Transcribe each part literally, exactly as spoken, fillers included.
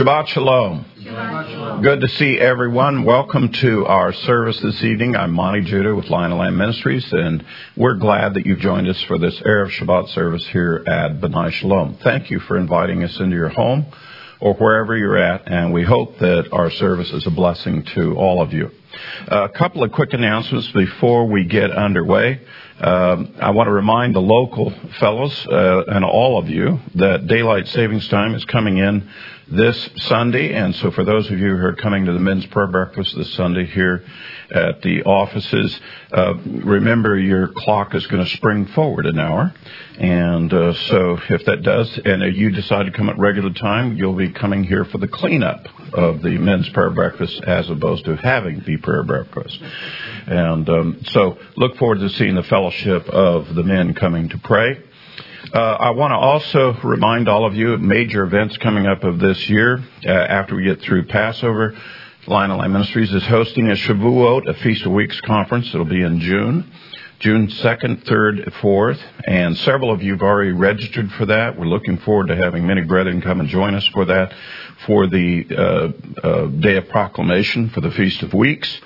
Shabbat Shalom. Shabbat Shalom. Good to see everyone. Welcome to our service this evening. I'm Monty Judah with Lioneland Ministries, and we're glad that you've joined us for this Erev Shabbat service here at Benay Shalom. Thank you for inviting us into your home or wherever you're at, and we hope that our service is a blessing to all of you. A couple of quick announcements before we get underway. Um, I want to remind the local fellows uh, and all of you that Daylight Savings Time is coming in this Sunday, and so for those of you who are coming to the men's prayer breakfast this Sunday here at the offices, uh, remember your clock is going to spring forward an hour, and uh, so if that does, and if you decide to come at regular time, you'll be coming here for the cleanup of the men's prayer breakfast as opposed to having the prayer breakfast. And um, so look forward to seeing the fellowship of the men coming to pray. Uh, I want to also remind all of you of major events coming up of this year. Uh, after we get through Passover, Lioneland Ministries is hosting a Shavuot, a Feast of Weeks conference. It'll be in June. June second, third, fourth, and several of you have already registered for that. We're looking forward to having many brethren come and join us for that, for the uh, uh, Day of Proclamation, for the Feast of Weeks.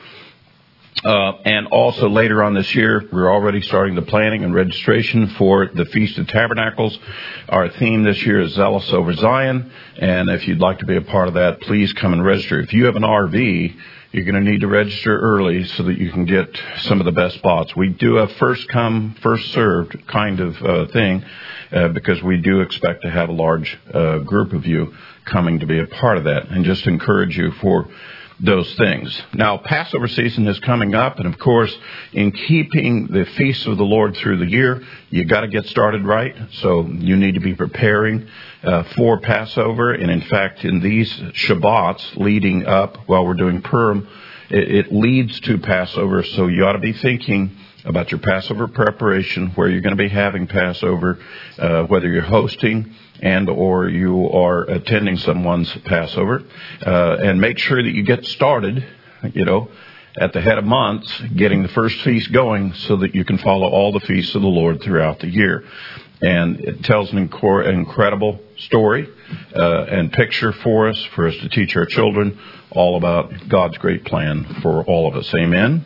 Uh, and also later on this year, we're already starting the planning and registration for the Feast of Tabernacles. Our theme this year is Zealous Over Zion, and if you'd like to be a part of that, please come and register. If you have an R V, you're going to need to register early so that you can get some of the best spots. We do a first come, first served kind of uh, thing uh, because we do expect to have a large uh, group of you coming to be a part of that, and just encourage you for those things. Now, Passover season is coming up, and of course, in keeping the feasts of the Lord through the year, you got to get started right, so you need to be preparing uh, for Passover. And in fact, in these Shabbats leading up, while we're doing Purim, it, it leads to Passover, so you ought to be thinking about your Passover preparation, where you're going to be having Passover, uh, whether you're hosting and or you are attending someone's Passover, uh, and make sure that you get started, you know, at the head of months, getting the first feast going so that you can follow all the feasts of the Lord throughout the year. And it tells an inc- incredible story uh, and picture for us, for us to teach our children all about God's great plan for all of us. Amen.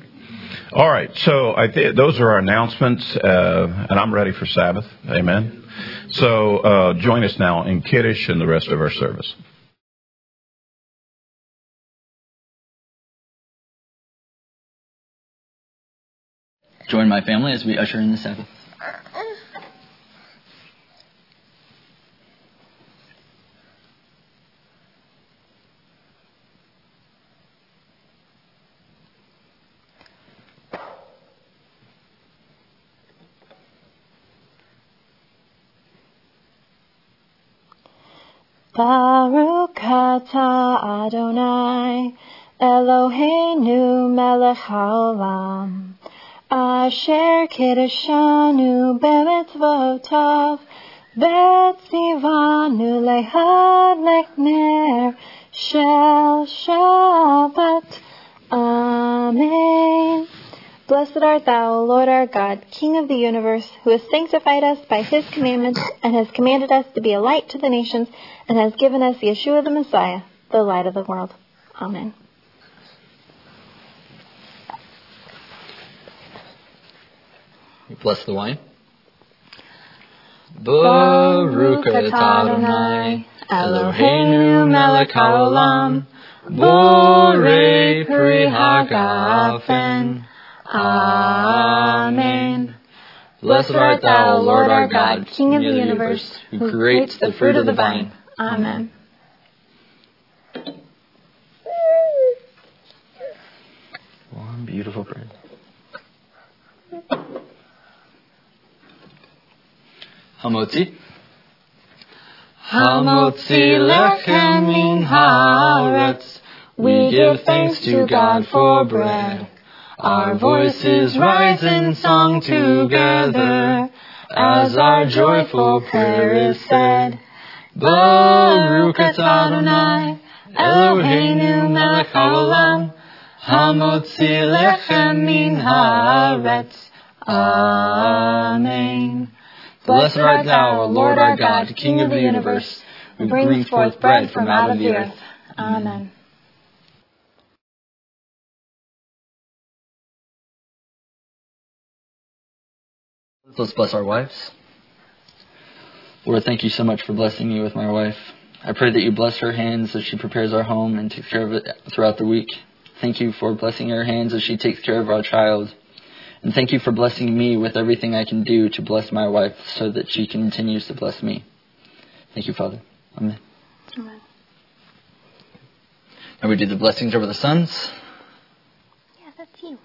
All right, so I th- those are our announcements, uh, and I'm ready for Sabbath. Amen. So uh, join us now in Kiddush and the rest of our service. Join my family as we usher in the Sabbath. Baruch Hata Adonai, Eloheinu Melech HaOlam, Asher Kiddushanu b'mitzvotav, v'tzivanu le'hadlik ner shel Shabbat. Amen. Blessed art thou, O Lord our God, King of the universe, who has sanctified us by his commandments and has commanded us to be a light to the nations, and has given us Yeshua the Messiah, the light of the world. Amen. You bless the wine. Baruch Atah Adonai, Eloheinu Melech HaOlam, Borei Pri HaGafen. Amen. Blessed art thou, O Lord our God, King of the universe, who creates the fruit of the vine. Amen. One beautiful bread. Hamotzi. Hamotzi lechem min haaretz. We give thanks to God for bread. Our voices rise in song together, as our joyful prayer is said. Baruch Atah Adonai, Eloheinu Melech HaOlam, Hamotzi Lechem Min Haaretz. Amen. Blessed art thou, O Lord our God, King of the universe, and bring forth bread from out of the earth. Amen. Let's bless our wives. Lord, thank you so much for blessing me with my wife. I pray that you bless her hands as she prepares our home and takes care of it throughout the week. Thank you for blessing her hands as she takes care of our child. And thank you for blessing me with everything I can do to bless my wife so that she continues to bless me. Thank you, Father. Amen. Amen. Now we do the blessings over the sons. Yeah, that's you.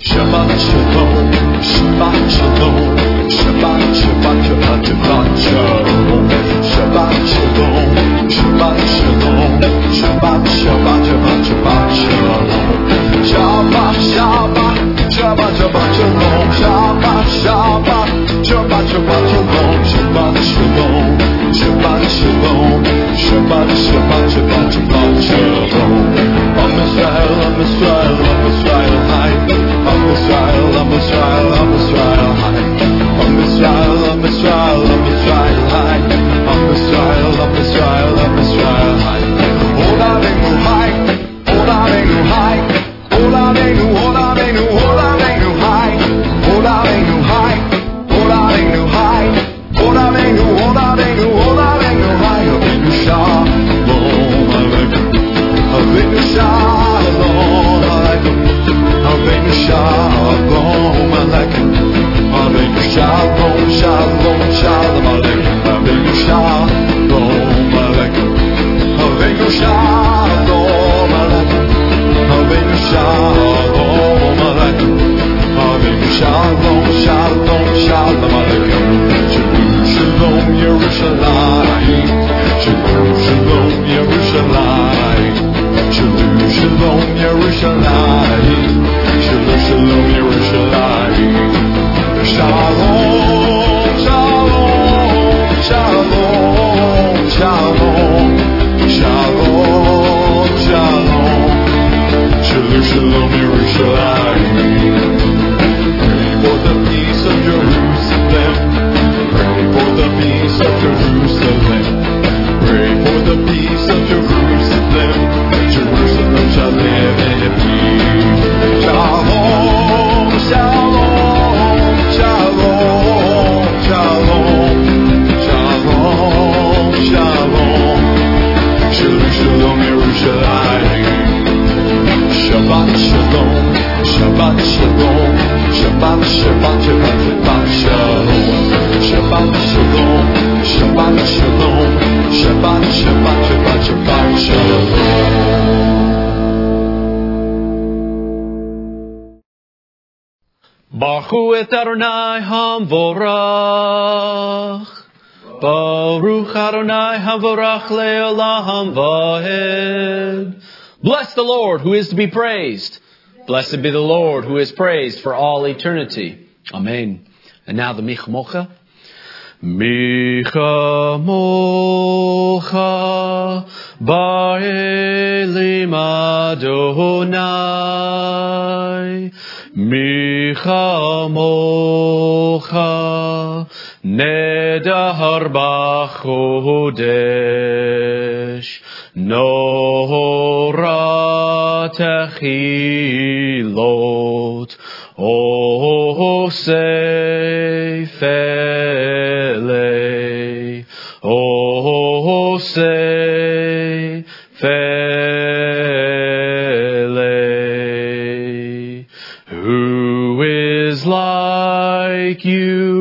Shalom, shalom, shalom, Aleichem, Benay Shalom. Shalom Aleichem, Avinu Shalom, Shalom, Shalom Aleichem, Shalom, Shalom Yerushalayim, Shalom, Shalom Yerushalayim, Shalom, Shalom Yerushalayim, Shalom, Shalom Yerushalayim, Shalom, Shalom, Shalom, Shalom, Shalom, Shalom. Shalom, shalom, Yerushalayim. Pray for the peace of Jerusalem. Pray for the peace of Jerusalem. Pray for the peace of Jerusalem. Jerusalem shall live in peace. Shalom, shalom, shalom, shalom, shalom, shalom. Shalom, shalom, Yerushalayim. Shabbat Shalom, Shabbat Shalom, Shabbat Shabbat Shabbat Shabbat Shalom, Shabbat Shalom, Shabbat Shalom, Shabbat Shabbat Shabbat Shabbat Shalom. Bachu et Adonai Hamvorach, Baruch Adonai Hamvorach Le'olam Vahed. Bless the Lord who is to be praised. Blessed be the Lord who is praised for all eternity. Amen. And now the Michmocha. Michmocha ba'elim Adonai. Michmocha nedar b'chodesh. Nohora techilot osef elei osef elei. Who is like you,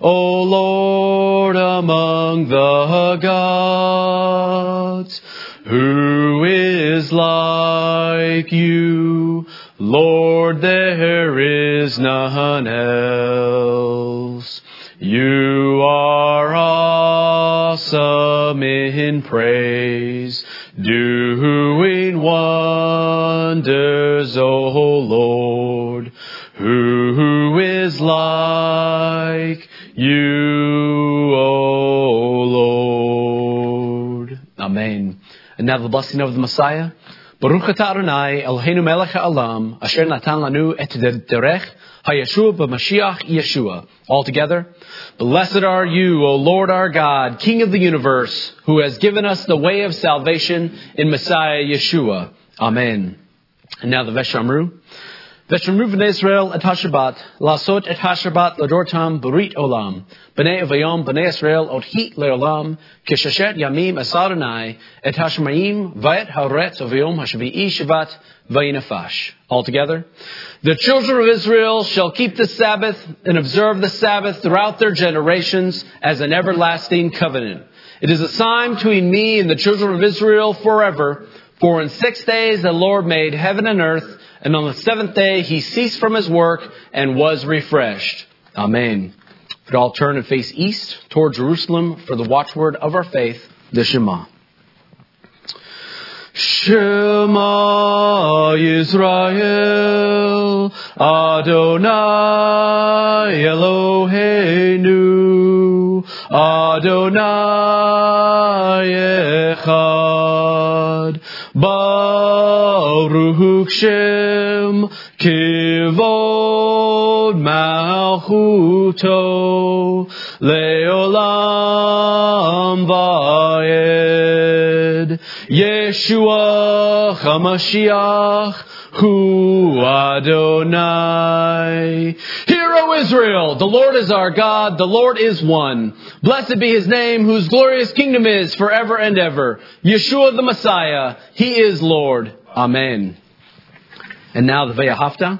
O Lord, among the gods? Who is like you, Lord, there is none else. You are awesome in praise, doing wonders, O Lord. Who is like you, O Lord? Amen. And now the blessing of the Messiah. Baruch Hata Adonai, Eloheinu Melech HaOlam, Asher Natan Lanu et Derech, HaYeshua B'Mashiach Yeshua. All together. Blessed are you, O Lord our God, King of the universe, who has given us the way of salvation in Messiah Yeshua. Amen. And now the Veshamru. Veshamru B'nai Israel et HaShabbat, Lasot et HaShabbat Ladortam Burit Olam, B'nai Avayom B'nai Israel Odhit Leolam, Kishashet Yamim Asaranai, et HaShemayim Vayet Haretz Avayom HaShavi'i Shabbat Vayinafash. All together. The children of Israel shall keep the Sabbath and observe the Sabbath throughout their generations as an everlasting covenant. It is a sign between me and the children of Israel forever. For in six days the Lord made heaven and earth, and on the seventh day he ceased from his work and was refreshed. Amen. If we all turn and face east toward Jerusalem for the watchword of our faith, the Shema. Shema Yisrael, Adonai Eloheinu, Adonai Echad, Baruch Shem Kivod Malchuto Leolam Vaed, Yeshua HaMashiach Hu Adonai. Hear, O Israel, the Lord is our God, the Lord is one. Blessed be his name, whose glorious kingdom is forever and ever. Yeshua the Messiah, he is Lord. Amen. And now the Vayahafta.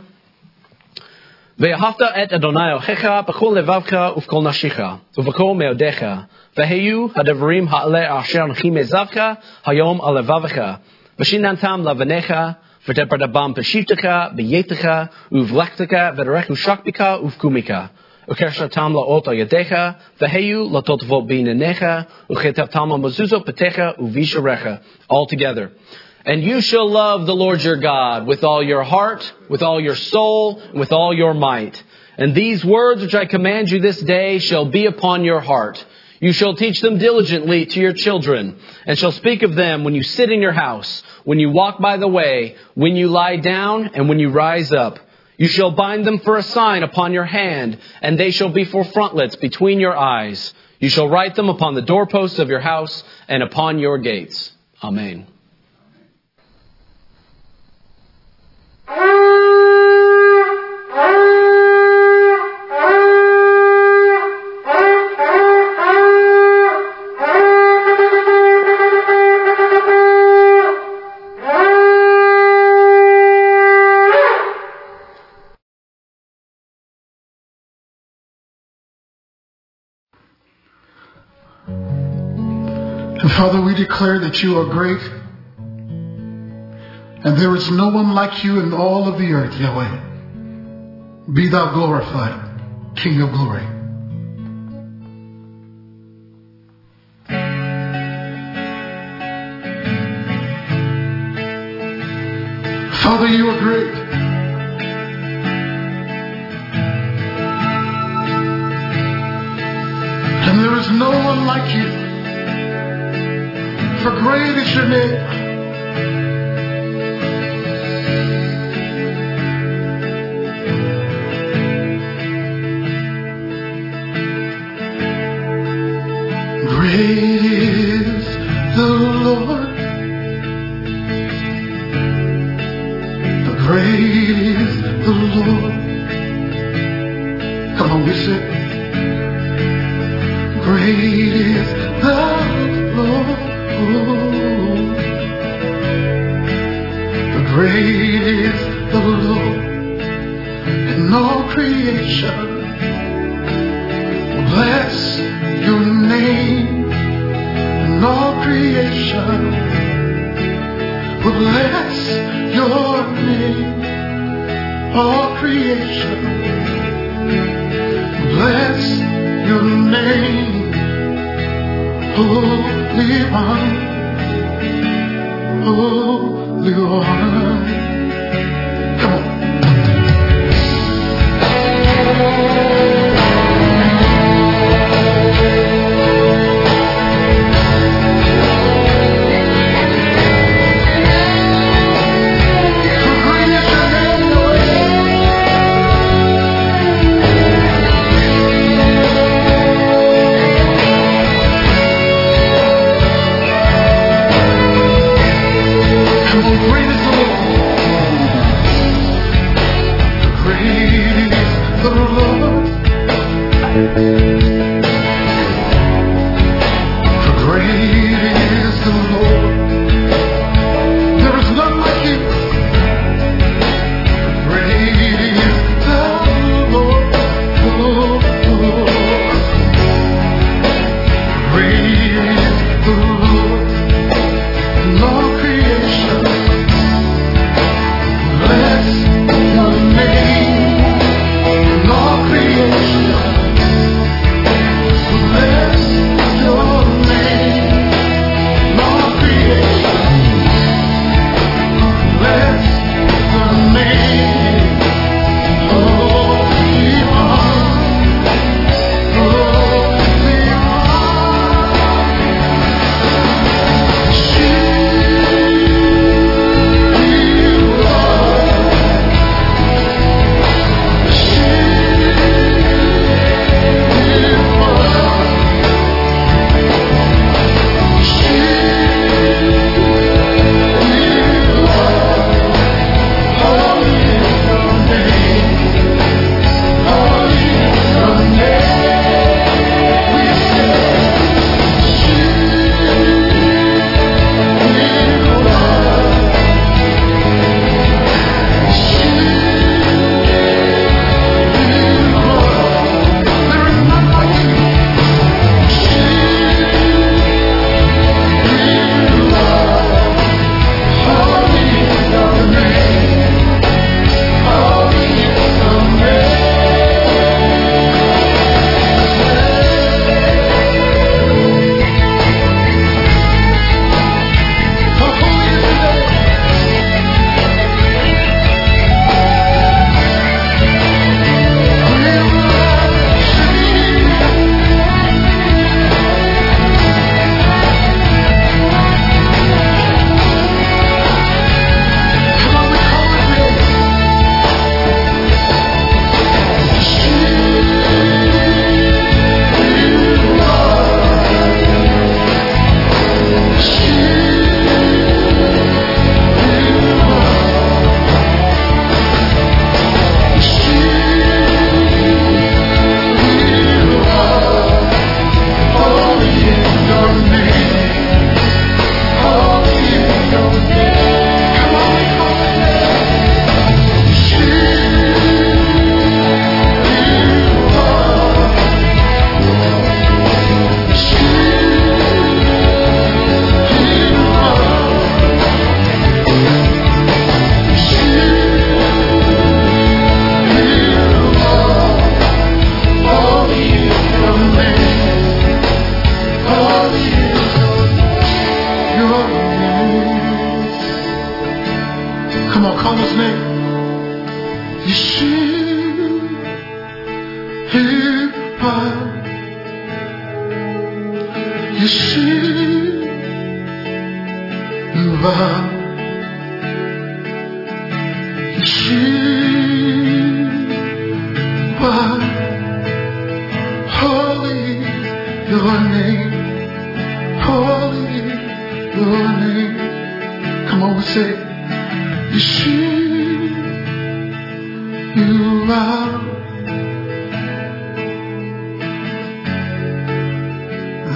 Vayahafta et Adonai Ochecha, b'chol levavcha uv'kol nashicha, uv'kol meodecha, v'heyu ha'devarim ha'aleh asher anchi mezavcha hayom alevavcha, v'shinantam lavenecha, Altogether. And you shall love the Lord your God with all your heart, with all your soul, and with all your might. And these words which I command you this day shall be upon your heart. You shall teach them diligently to your children, and shall speak of them when you sit in your house, when you walk by the way, when you lie down, and when you rise up. You shall bind them for a sign upon your hand, and they shall be for frontlets between your eyes. You shall write them upon the doorposts of your house and upon your gates. Amen. Father, we declare that you are great, and there is no one like you in all of the earth, Yahweh. Be thou glorified, King of glory. Father, you are great. And there is no one like you. For great is your name. Great is the Lord. The great is the Lord. Come on, we sing. Great is the Lord. The great is the Lord in all creation. Bless your name in all creation. Bless your name, all creation. Bless your name. Oh. Holy One, Holy One. Come on. Great is the Lord. Yeshua, Yeshua, holy your name, holy your name. Come on, we say Yeshua.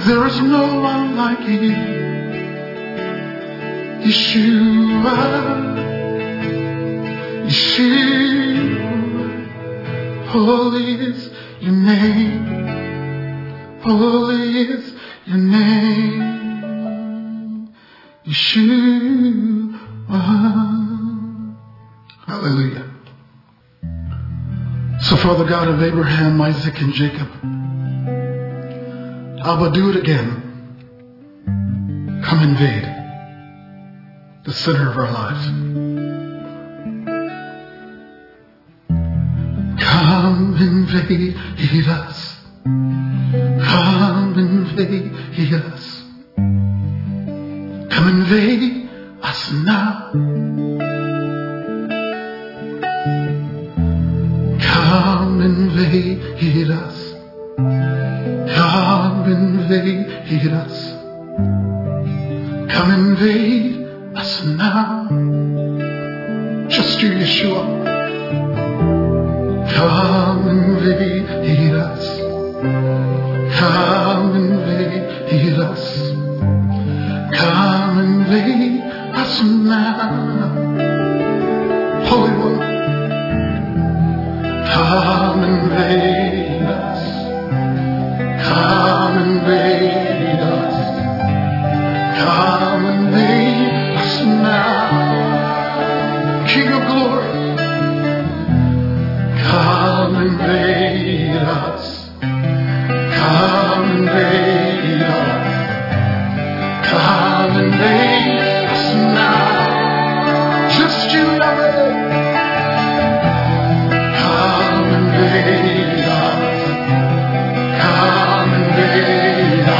There is no one like you, Yeshua. Yeshua, holy is your name, holy is your name, Yeshua. Hallelujah. So, Father God of Abraham, Isaac, and Jacob, I will do it again. Come invade the center of our lives. Come invade us. Come invade us. Come invade us now. Come invade us. Come invade us. Come invade us now. Just you, Yeshua. Come invade us. Come invade us. Come invade us now. Holy One. Come invade us. Come invade us. Come invade us now. King of glory. Come invade us. Come invade us. Come invade us now. Just you, Lord. Come invade us. Come invade us.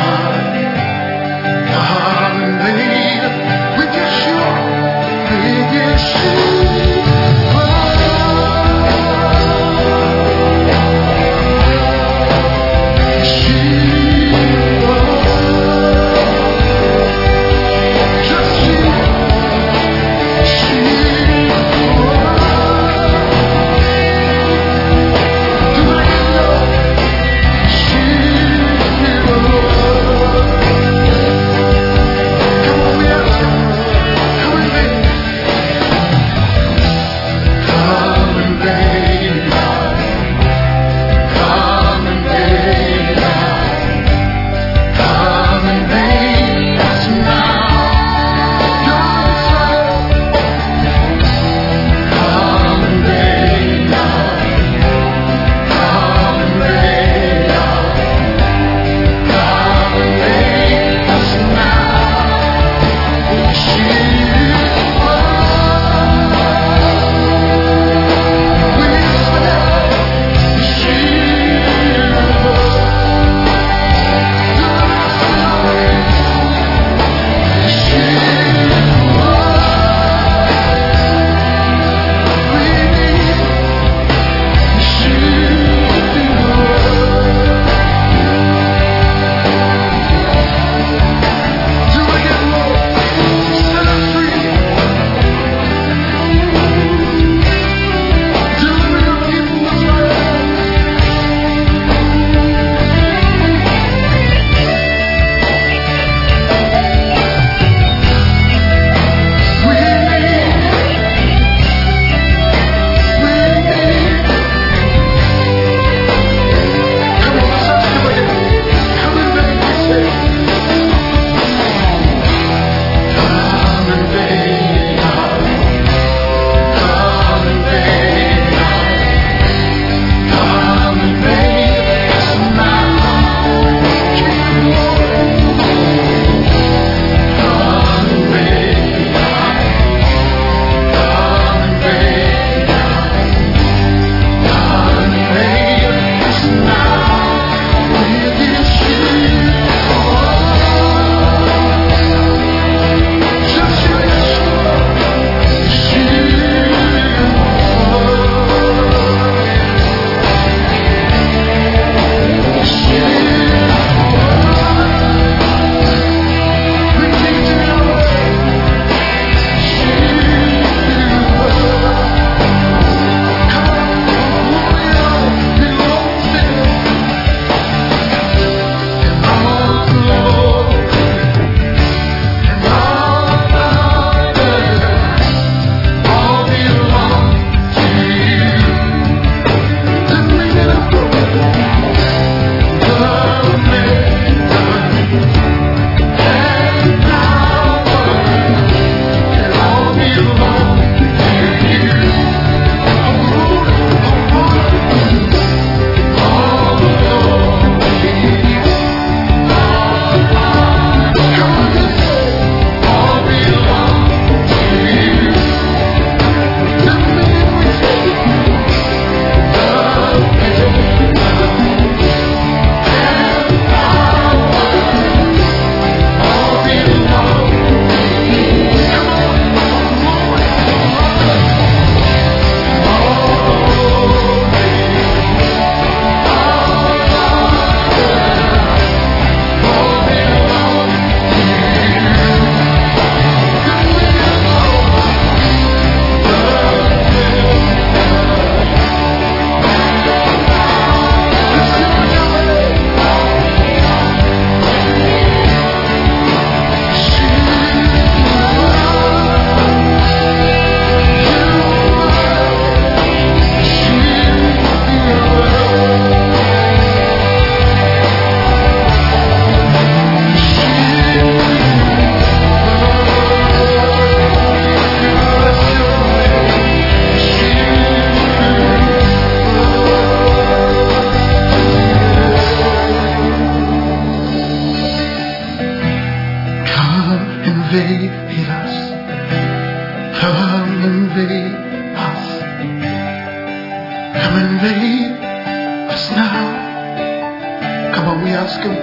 us now. Come on, we ask Him.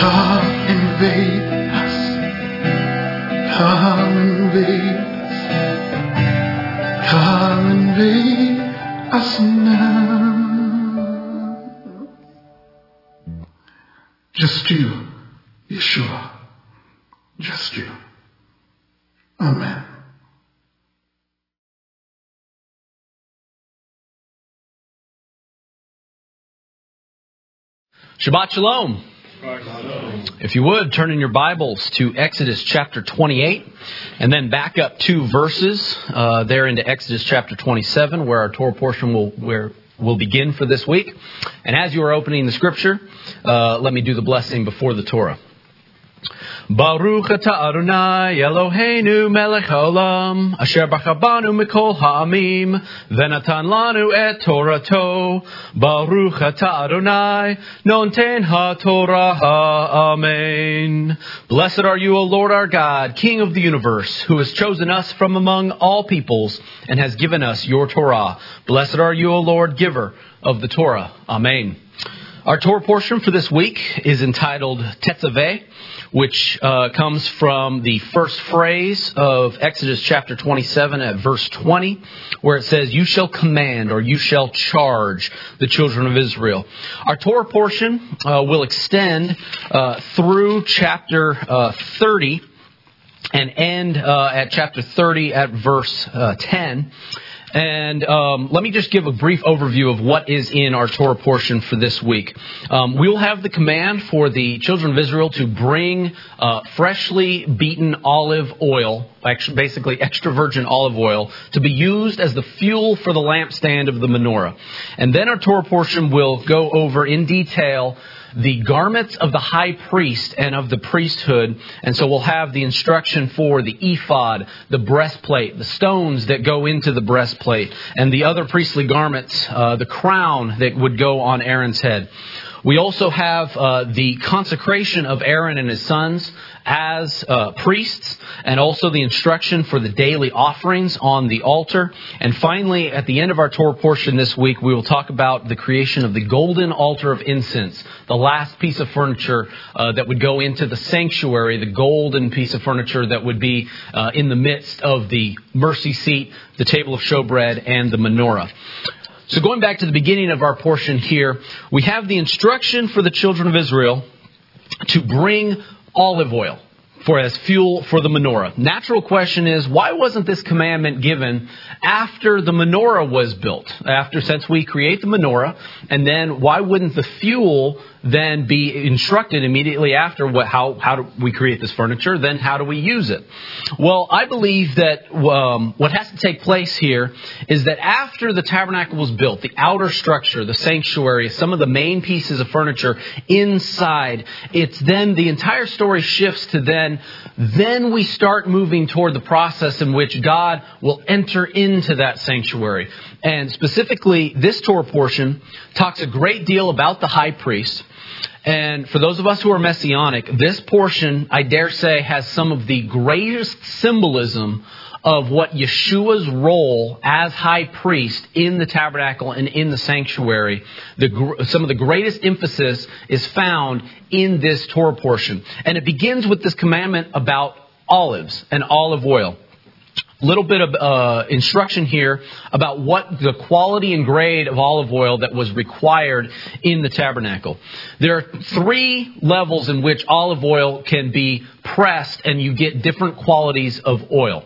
Come invade us. Come invade us. Come invade us now. Just you, Yeshua. Just you. Amen. Shabbat Shalom. If you would, turn in your Bibles to Exodus chapter twenty-eight, and then back up two verses uh, there into Exodus chapter twenty-seven, where our Torah portion will where will begin for this week. And as you are opening the Scripture, uh, let me do the blessing before the Torah. Baruch Hata Adonai Eloheinu Melech HaOlam Asher Bachabanu Mikol Ha'amim Venatan Lanu Et Torato Baruch Hata Adonai Nonten HaTorah Amen. Blessed are you, O Lord our God, King of the universe, who has chosen us from among all peoples and has given us your Torah. Blessed are you, O Lord, giver of the Torah. Amen. Our Torah portion for this week is entitled Tetzaveh, which uh, comes from the first phrase of Exodus chapter twenty-seven at verse twenty, where it says, "You shall command," or "you shall charge," the children of Israel. Our Torah portion uh, will extend uh, through chapter uh, thirty and end uh, at chapter thirty at verse uh, ten. And um, let me just give a brief overview of what is in our Torah portion for this week. Um, we will have the command for the children of Israel to bring uh, freshly beaten olive oil, actually, basically extra virgin olive oil, to be used as the fuel for the lampstand of the menorah. And then our Torah portion will go over in detail the garments of the high priest and of the priesthood. And so we'll have the instruction for the ephod, the breastplate, the stones that go into the breastplate, and the other priestly garments, uh, the crown that would go on Aaron's head. We also have uh, the consecration of Aaron and his sons as uh, priests, and also the instruction for the daily offerings on the altar. And finally, at the end of our Torah portion this week, we will talk about the creation of the golden altar of incense, the last piece of furniture uh, that would go into the sanctuary, the golden piece of furniture that would be uh, in the midst of the mercy seat, the table of showbread, and the menorah. So going back to the beginning of our portion here, we have the instruction for the children of Israel to bring olive oil for as fuel for the menorah. Natural question is, why wasn't this commandment given after the menorah was built? After, since we create the menorah, and then why wouldn't the fuel then be instructed immediately after? What, how, how do we create this furniture? Then how do we use it? Well, I believe that um, what has to take place here is that after the tabernacle was built, the outer structure, the sanctuary, some of the main pieces of furniture inside, it's then the entire story shifts to then, then we start moving toward the process in which God will enter into that sanctuary. And specifically, this Torah portion talks a great deal about the high priest. And for those of us who are messianic, this portion, I dare say, has some of the greatest symbolism of what Yeshua's role as high priest in the tabernacle and in the sanctuary. The, some of the greatest emphasis is found in this Torah portion. And it begins with this commandment about olives and olive oil. Little bit of uh, instruction here about what the quality and grade of olive oil that was required in the tabernacle. There are three levels in which olive oil can be pressed, and you get different qualities of oil.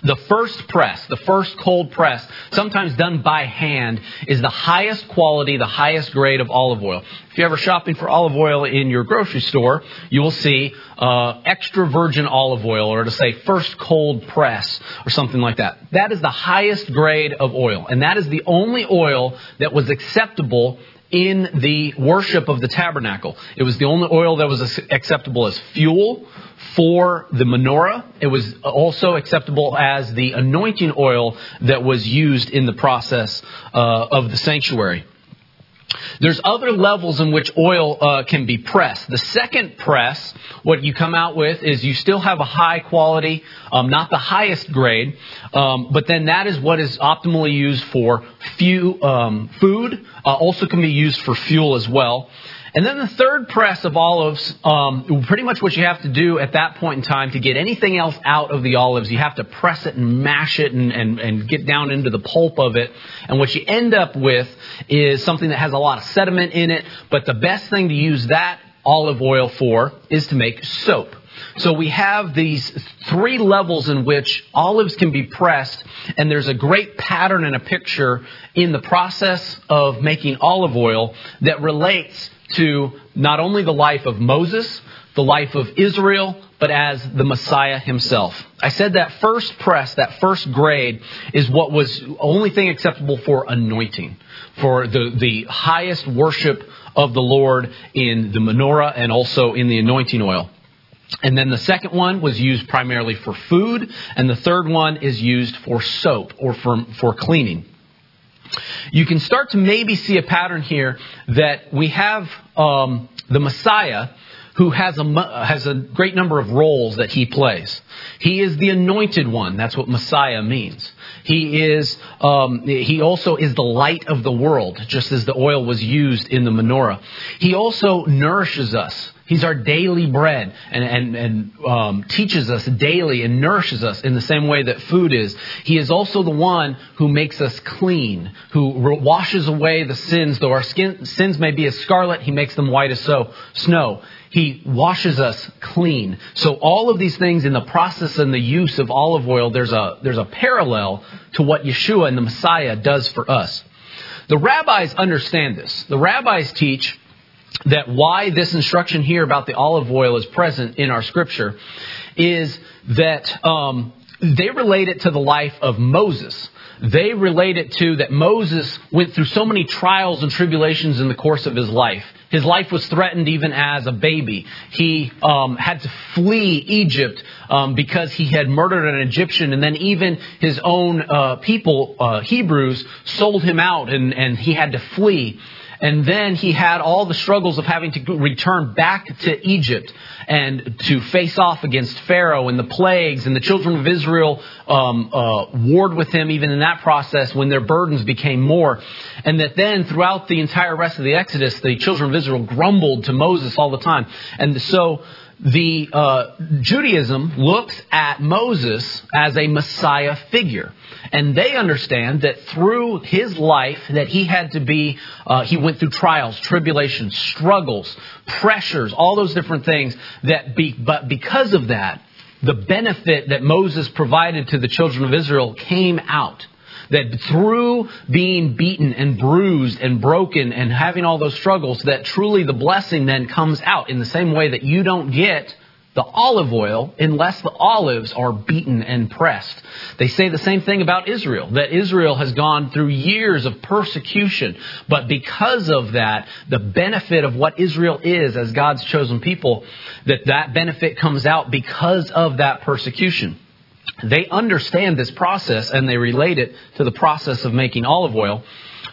The first press, the first cold press, sometimes done by hand, is the highest quality, the highest grade of olive oil. If you're ever shopping for olive oil in your grocery store, you will see uh, extra virgin olive oil, or to say first cold press, or something like that. That is the highest grade of oil, and that is the only oil that was acceptable in the worship of the tabernacle. It was the only oil that was acceptable as fuel for the menorah. It was also acceptable as the anointing oil that was used in the process uh, of the sanctuary. There's other levels in which oil uh, can be pressed. The second press, what you come out with is you still have a high quality, um, not the highest grade, um, but then that is what is optimally used for few, um, food, uh, also can be used for fuel as well. And then the third press of olives, um, pretty much what you have to do at that point in time to get anything else out of the olives, you have to press it and mash it and, and, and get down into the pulp of it. And what you end up with is something that has a lot of sediment in it. But the best thing to use that olive oil for is to make soap. So we have these three levels in which olives can be pressed, and there's a great pattern and a picture in the process of making olive oil that relates to not only the life of Moses, the life of Israel, but as the Messiah himself. I said that first press, that first grade, is what was only thing acceptable for anointing, for the, the highest worship of the Lord in the menorah and also in the anointing oil. And then the second one was used primarily for food, and the third one is used for soap or for, for cleaning. You can start to maybe see a pattern here that we have um, the Messiah who has a, has a great number of roles that he plays. He is the anointed one. That's what Messiah means. He is. Um, he also is the light of the world, just as the oil was used in the menorah. He also nourishes us. He's our daily bread and, and, and um, teaches us daily and nourishes us in the same way that food is. He is also the one who makes us clean, who washes away the sins. Though our skin, sins may be as scarlet, he makes them white as so, snow. He washes us clean. So all of these things in the process and the use of olive oil, there's a, there's a parallel to what Yeshua and the Messiah does for us. The rabbis understand this. The rabbis teach that why this instruction here about the olive oil is present in our scripture is that um, they relate it to the life of Moses. They relate it to that Moses went through so many trials and tribulations in the course of his life. His life was threatened even as a baby. He um, had to flee Egypt um, because he had murdered an Egyptian. And then even his own uh, people, uh, Hebrews, sold him out and, and he had to flee. And then he had all the struggles of having to return back to Egypt and to face off against Pharaoh and the plagues. And the children of Israel um, uh, warred with him even in that process when their burdens became more. And that then throughout the entire rest of the Exodus, the children of Israel grumbled to Moses all the time. And so the uh, Judaism looks at Moses as a Messiah figure. And they understand that through his life that he had to be, uh, he went through trials, tribulations, struggles, pressures, all those different things. That be, but because of that, the benefit that Moses provided to the children of Israel came out. That through being beaten and bruised and broken and having all those struggles, that truly the blessing then comes out in the same way that you don't get the olive oil unless the olives are beaten and pressed. They say the same thing about Israel, that Israel has gone through years of persecution. But because of that, the benefit of what Israel is as God's chosen people, that that benefit comes out because of that persecution. They understand this process and they relate it to the process of making olive oil.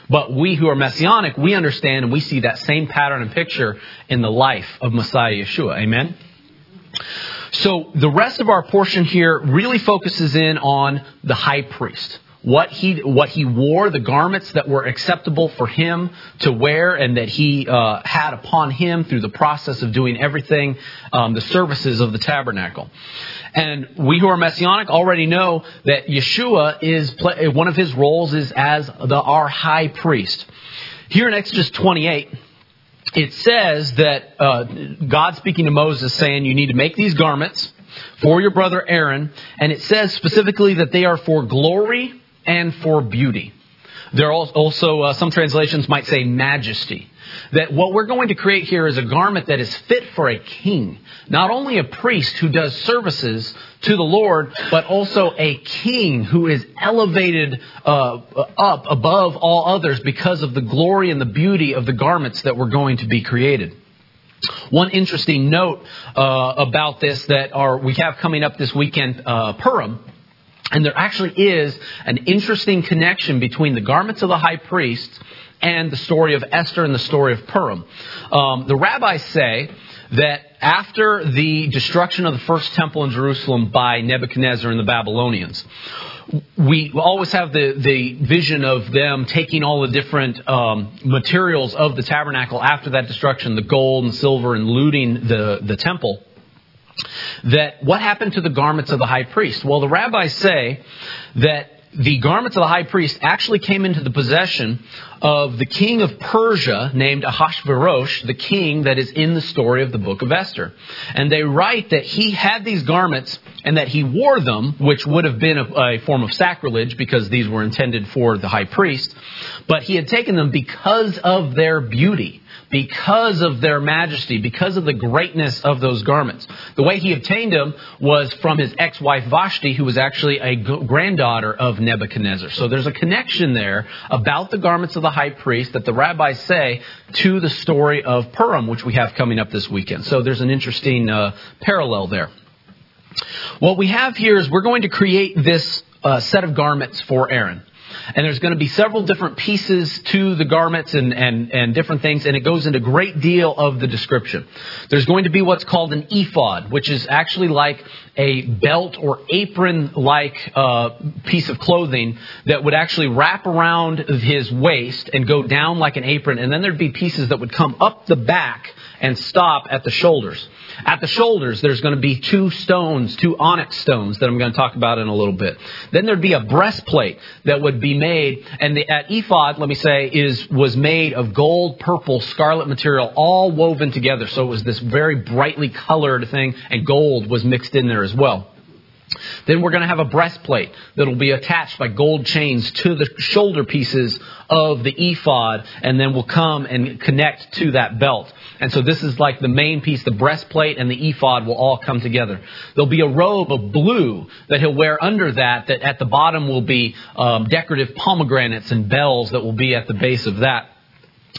But we who are messianic, we understand and we see that same pattern and picture in the life of Messiah Yeshua. Amen. So the rest of our portion here really focuses in on the high priest, what he what he wore, the garments that were acceptable for him to wear and that he uh, had upon him through the process of doing everything, um, the services of the tabernacle. And we who are messianic already know that Yeshua is play, one of his roles is as the our high priest. Here in Exodus twenty-eight. It says that uh, God speaking to Moses saying, you need to make these garments for your brother Aaron. And it says specifically that they are for glory and for beauty. There are also uh, some translations might say majesty. That what we're going to create here is a garment that is fit for a king. Not only a priest who does services to the Lord, but also a king who is elevated uh, up above all others because of the glory and the beauty of the garments that were going to be created. One interesting note uh, about this that our, we have coming up this weekend, uh, Purim. And there actually is an interesting connection between the garments of the high priest and the story of Esther and the story of Purim. Um, the rabbis say that after the destruction of the first temple in Jerusalem by Nebuchadnezzar and the Babylonians, we always have the, the vision of them taking all the different um, materials of the tabernacle after that destruction, the gold and silver, and looting the, the temple. That what happened to the garments of the high priest? Well, the rabbis say that the garments of the high priest actually came into the possession of the king of Persia named Ahasuerus, the king that is in the story of the book of Esther. And they write that he had these garments and that he wore them, which would have been a, a form of sacrilege because these were intended for the high priest. But he had taken them because of their beauty, because of their majesty, because of the greatness of those garments. The way he obtained them was from his ex-wife Vashti, who was actually a granddaughter of Nebuchadnezzar. So there's a connection there about the garments of the high priest that the rabbis say to the story of Purim, which we have coming up this weekend. So there's an interesting uh, parallel there. What we have here is we're going to create this uh, set of garments for Aaron. And there's going to be several different pieces to the garments and, and, and different things, and it goes into a great deal of the description. There's going to be what's called an ephod, which is actually like a belt or apron-like uh, piece of clothing that would actually wrap around his waist and go down like an apron, and then there'd be pieces that would come up the back and stop at the shoulders. At the shoulders, there's going to be two stones, two onyx stones that I'm going to talk about in a little bit. Then there'd be a breastplate that would be made, and the at ephod, let me say, is was made of gold, purple, scarlet material, all woven together. So it was this very brightly colored thing, and gold was mixed in there as well. Then we're going to have a breastplate that will be attached by gold chains to the shoulder pieces of the ephod, and then will come and connect to that belt. And so this is like the main piece. The breastplate and the ephod will all come together. There'll be a robe of blue that he'll wear under that, that at the bottom will be um, decorative pomegranates and bells that will be at the base of that.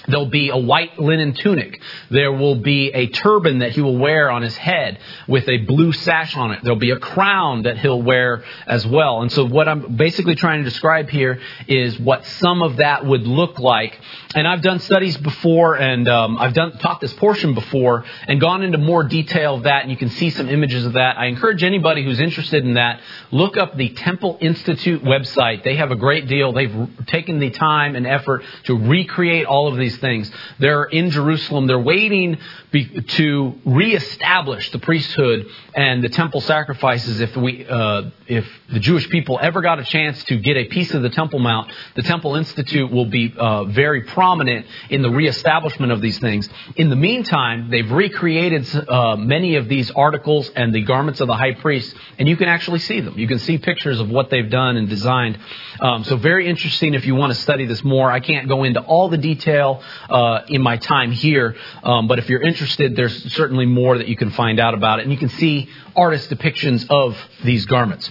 There'll be a white linen tunic. There will be a turban that he will wear on his head with a blue sash on it. There'll be a crown that he'll wear as well. And so what I'm basically trying to describe here is what some of that would look like. And I've done studies before, and um, I've done taught this portion before and gone into more detail of that. And you can see some images of that. I encourage anybody who's interested in that, look up the Temple Institute website. They have a great deal. They've taken the time and effort to recreate all of these things. They're in Jerusalem. They're waiting be, to reestablish the priesthood and the temple sacrifices. If we, uh, if the Jewish people ever got a chance to get a piece of the Temple Mount, the Temple Institute will be uh, very prominent in the reestablishment of these things. In the meantime, they've recreated uh, many of these articles and the garments of the high priest, and you can actually see them. You can see pictures of what they've done and designed. Um, so very interesting if you want to study this more. I can't go into all the detail Uh, in my time here, um, but if you're interested, there's certainly more that you can find out about it, and you can see artist depictions of these garments.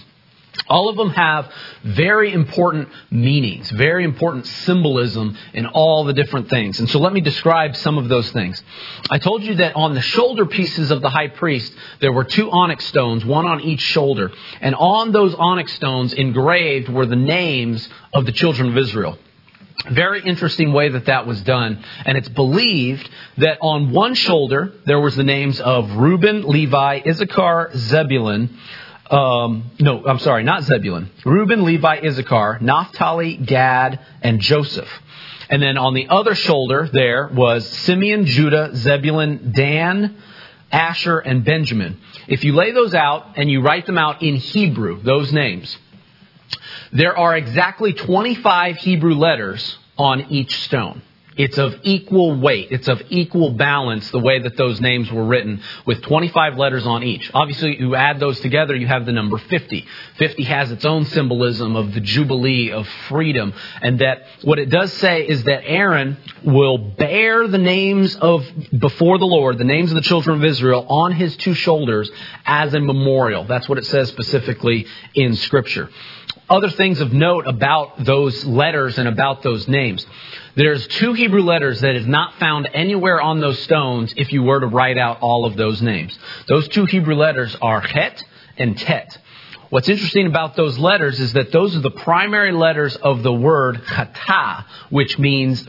All of them have very important meanings, very important symbolism in all the different things. And so let me describe some of those things. I told you that on the shoulder pieces of the high priest, there were two onyx stones, one on each shoulder. And on those onyx stones engraved were the names of the children of Israel. Very interesting way that that was done. And it's believed that on one shoulder, there was the names of Reuben, Levi, Issachar, Zebulun. Um, no, I'm sorry, not Zebulun. Reuben, Levi, Issachar, Naphtali, Gad, and Joseph. And then on the other shoulder there was Simeon, Judah, Zebulun, Dan, Asher, and Benjamin. If you lay those out and you write them out in Hebrew, those names, there are exactly twenty-five Hebrew letters on each stone. It's of equal weight. It's of equal balance, the way that those names were written, with twenty-five letters on each. Obviously, you add those together, you have the number fifty. fifty has its own symbolism of the Jubilee, of freedom. And that what it does say is that Aaron will bear the names of, before the Lord, the names of the children of Israel on his two shoulders as a memorial. That's what it says specifically in Scripture. Other things of note about those letters and about those names. There's two Hebrew letters that is not found anywhere on those stones if you were to write out all of those names. Those two Hebrew letters are Het and Tet. What's interesting about those letters is that those are the primary letters of the word chata, which means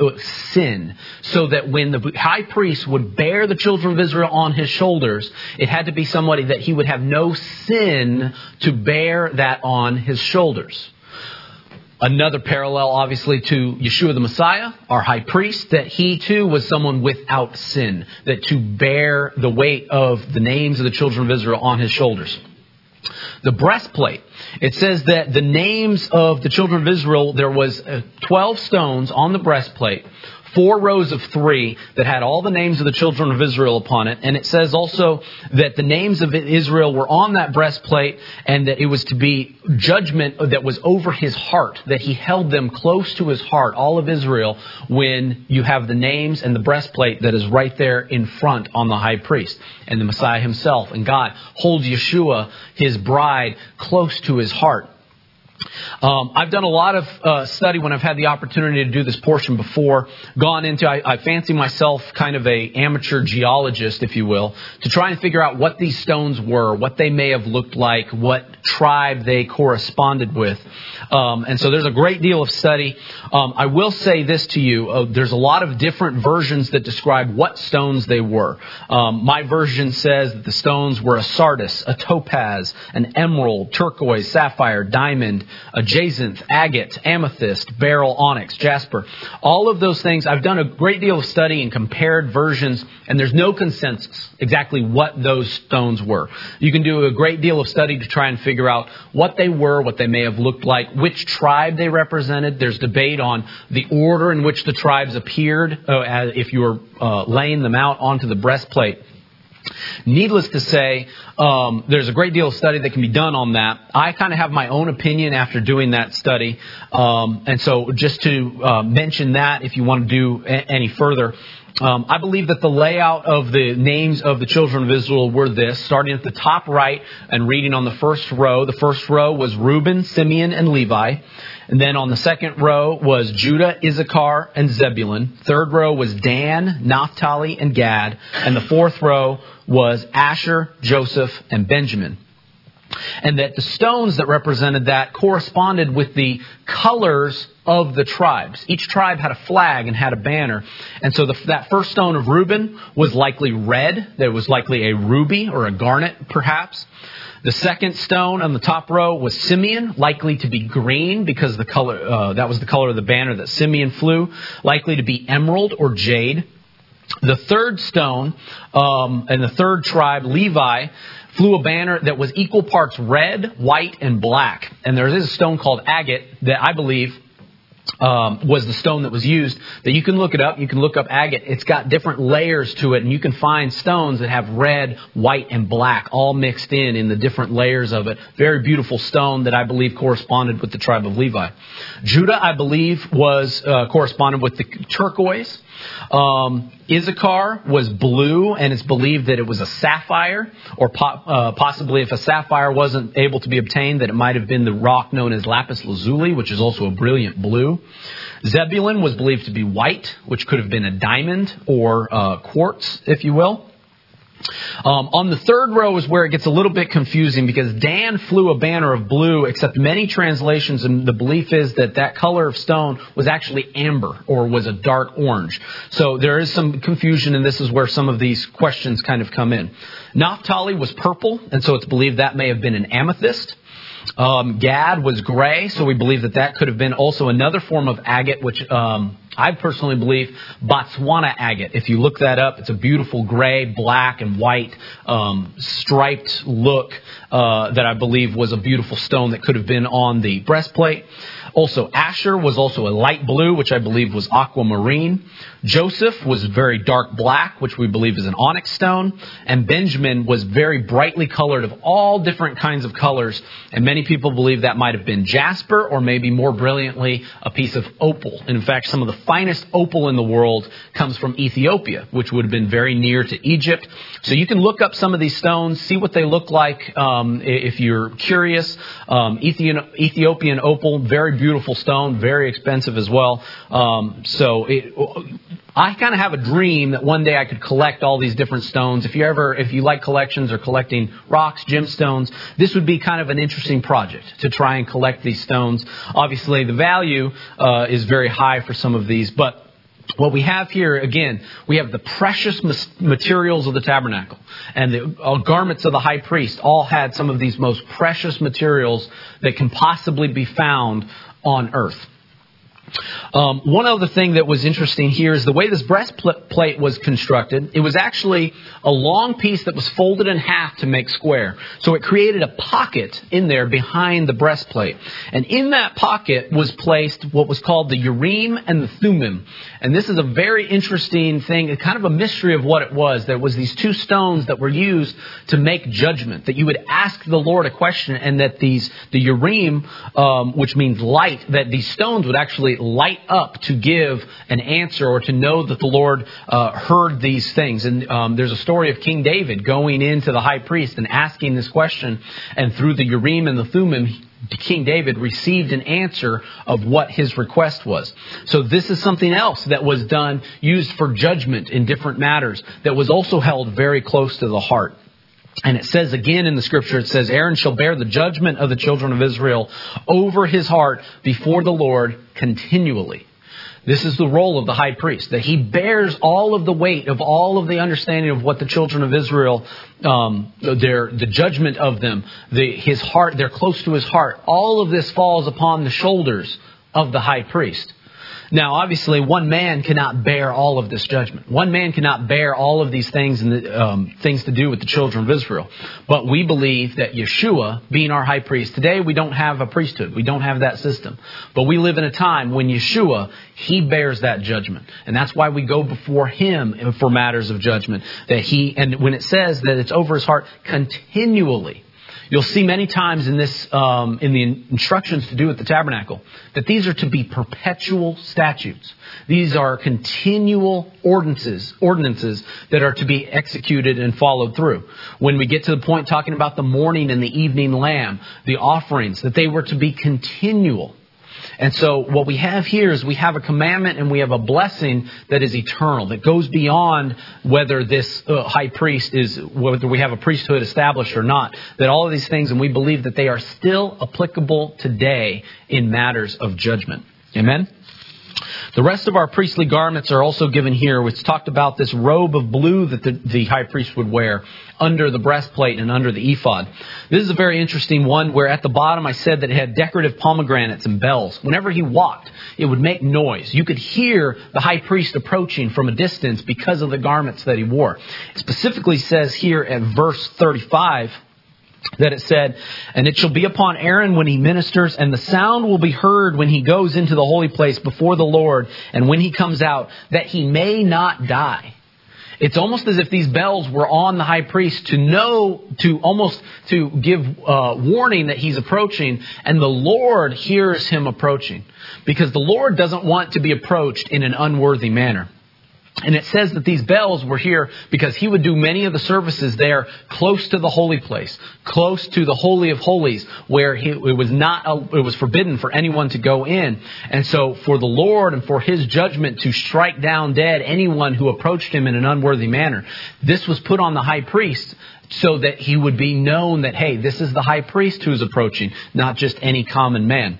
sin. So that when the high priest would bear the children of Israel on his shoulders, it had to be somebody that he would have no sin to bear that on his shoulders. Another parallel, obviously, to Yeshua the Messiah, our high priest, that he too was someone without sin, that to bear the weight of the names of the children of Israel on his shoulders. The breastplate, it says that the names of the children of Israel, there was twelve stones on the breastplate, four rows of three that had all the names of the children of Israel upon it. And it says also that the names of Israel were on that breastplate and that it was to be judgment that was over his heart, that he held them close to his heart, all of Israel, when you have the names and the breastplate that is right there in front on the high priest. And the Messiah himself and God holds Yeshua, his bride, close to his heart. Um, I've done a lot of uh, study when I've had the opportunity to do this portion before, gone into, I, I fancy myself kind of a amateur geologist, if you will, to try and figure out what these stones were, what they may have looked like, what tribe they corresponded with. Um, and so there's a great deal of study. Um, I will say this to you. Uh, there's a lot of different versions that describe what stones they were. Um, my version says that the stones were a sardis, a topaz, an emerald, turquoise, sapphire, diamond, a jacinth, agate, amethyst, beryl, onyx, jasper. All of those things, I've done a great deal of study and compared versions, and there's no consensus exactly what those stones were. You can do a great deal of study to try and figure out what they were, what they may have looked like, which tribe they represented. There's debate on the order in which the tribes appeared, uh, if you were uh, laying them out onto the breastplate. Needless to say, um, there's a great deal of study that can be done on that. I kind of have my own opinion after doing that study. Um, and so just to uh, mention that if you want to do a- any further, um, I believe that the layout of the names of the children of Israel were this, starting at the top right and reading on the first row. The first row was Reuben, Simeon, and Levi. And then on the second row was Judah, Issachar, and Zebulun. Third row was Dan, Naphtali, and Gad. And the fourth row was Asher, Joseph, and Benjamin. And that the stones that represented that corresponded with the colors of the tribes. Each tribe had a flag and had a banner. And so the, that first stone of Reuben was likely red. There was likely a ruby or a garnet, perhaps. The second stone on the top row was Simeon, likely to be green because the color uh, that was the color of the banner that Simeon flew, likely to be emerald or jade. The third stone um, and the third tribe, Levi, flew a banner that was equal parts red, white, and black. And there is a stone called agate that I believe Um, was the stone that was used, that you can look it up. You can look up agate. It's got different layers to it, and you can find stones that have red, white, and black all mixed in in the different layers of it. Very beautiful stone that I believe corresponded with the tribe of Levi. Judah, I believe, was uh, corresponded with the turquoise. Um, Issachar was blue, and it's believed that it was a sapphire, or po- uh, possibly if a sapphire wasn't able to be obtained, that it might have been the rock known as lapis lazuli, which is also a brilliant blue. Zebulun was believed to be white, which could have been a diamond or uh, quartz, if you will. Um, on the third row is where it gets a little bit confusing, because Dan flew a banner of blue, except many translations, and the belief is that that color of stone was actually amber or was a dark orange. So there is some confusion, and this is where some of these questions kind of come in. Naphtali was purple, and so it's believed that may have been an amethyst. Um, Gad was gray, so we believe that that could have been also another form of agate, which um, I personally believe Botswana agate. If you look that up, it's a beautiful gray, black, and white um, striped look uh, that I believe was a beautiful stone that could have been on the breastplate. Also, Asher was also a light blue, which I believe was aquamarine. Joseph was very dark black, which we believe is an onyx stone. And Benjamin was very brightly colored of all different kinds of colors. And many people believe that might have been jasper, or maybe more brilliantly, a piece of opal. And in fact, some of the finest opal in the world comes from Ethiopia, which would have been very near to Egypt. So you can look up some of these stones, see what they look like um, if you're curious. Um, Ethiopian opal, very beautiful stone, very expensive as well. Um, so it, I kind of have a dream that one day I could collect all these different stones. If you ever, if you like collections or collecting rocks, gemstones, this would be kind of an interesting project to try and collect these stones. Obviously, the value uh, is very high for some of these, but what we have here, again, we have the precious materials of the tabernacle, and the garments of the high priest all had some of these most precious materials that can possibly be found on earth. Um, one other thing that was interesting here is the way this breastplate was constructed. It was actually a long piece that was folded in half to make square. So it created a pocket in there behind the breastplate. And in that pocket was placed what was called the Urim and the Thummim. And this is a very interesting thing, kind of a mystery of what it was. There was these two stones that were used to make judgment, that you would ask the Lord a question, and that these the Urim, um, which means light, that these stones would actually light up to give an answer or to know that the Lord uh, heard these things. And um, there's a story of King David going into the high priest and asking this question. And through the Urim and the Thummim, King David received an answer of what his request was. So this is something else that was done, used for judgment in different matters, that was also held very close to the heart. And it says again in the scripture, it says, Aaron shall bear the judgment of the children of Israel over his heart before the Lord continually. This is the role of the high priest, that he bears all of the weight of all of the understanding of what the children of Israel, um, their the judgment of them, the, his heart, they're close to his heart. All of this falls upon the shoulders of the high priest. Now, obviously, one man cannot bear all of this judgment. One man cannot bear all of these things and the, um, things to do with the children of Israel. But we believe that Yeshua, being our high priest, today we don't have a priesthood. We don't have that system. But we live in a time when Yeshua, he bears that judgment. And that's why we go before him for matters of judgment. That he, and when it says that it's over his heart continually, you'll see many times in this, um, in the instructions to do with the tabernacle, that these are to be perpetual statutes. These are continual ordinances, ordinances that are to be executed and followed through. When we get to the point talking about the morning and the evening lamb, the offerings, that they were to be continual. And so what we have here is we have a commandment and we have a blessing that is eternal, that goes beyond whether this uh, high priest is, whether we have a priesthood established or not, that all of these things, and we believe that they are still applicable today in matters of judgment. Amen? The rest of our priestly garments are also given here, which talked about this robe of blue that the, the high priest would wear under the breastplate and under the ephod. This is a very interesting one where at the bottom I said that it had decorative pomegranates and bells. Whenever he walked, it would make noise. You could hear the high priest approaching from a distance because of the garments that he wore. It specifically says here at verse thirty-five, that it said, and it shall be upon Aaron when he ministers, and the sound will be heard when he goes into the holy place before the Lord, and when he comes out, that he may not die. It's almost as if these bells were on the high priest to know, to almost to give uh, warning that he's approaching, and the Lord hears him approaching, because the Lord doesn't want to be approached in an unworthy manner. And it says that these bells were here because he would do many of the services there close to the holy place, close to the Holy of Holies, where he, it was not a, it was forbidden for anyone to go in. And so for the Lord and for his judgment to strike down dead anyone who approached him in an unworthy manner, this was put on the high priest so that he would be known that, hey, this is the high priest who's approaching, not just any common man.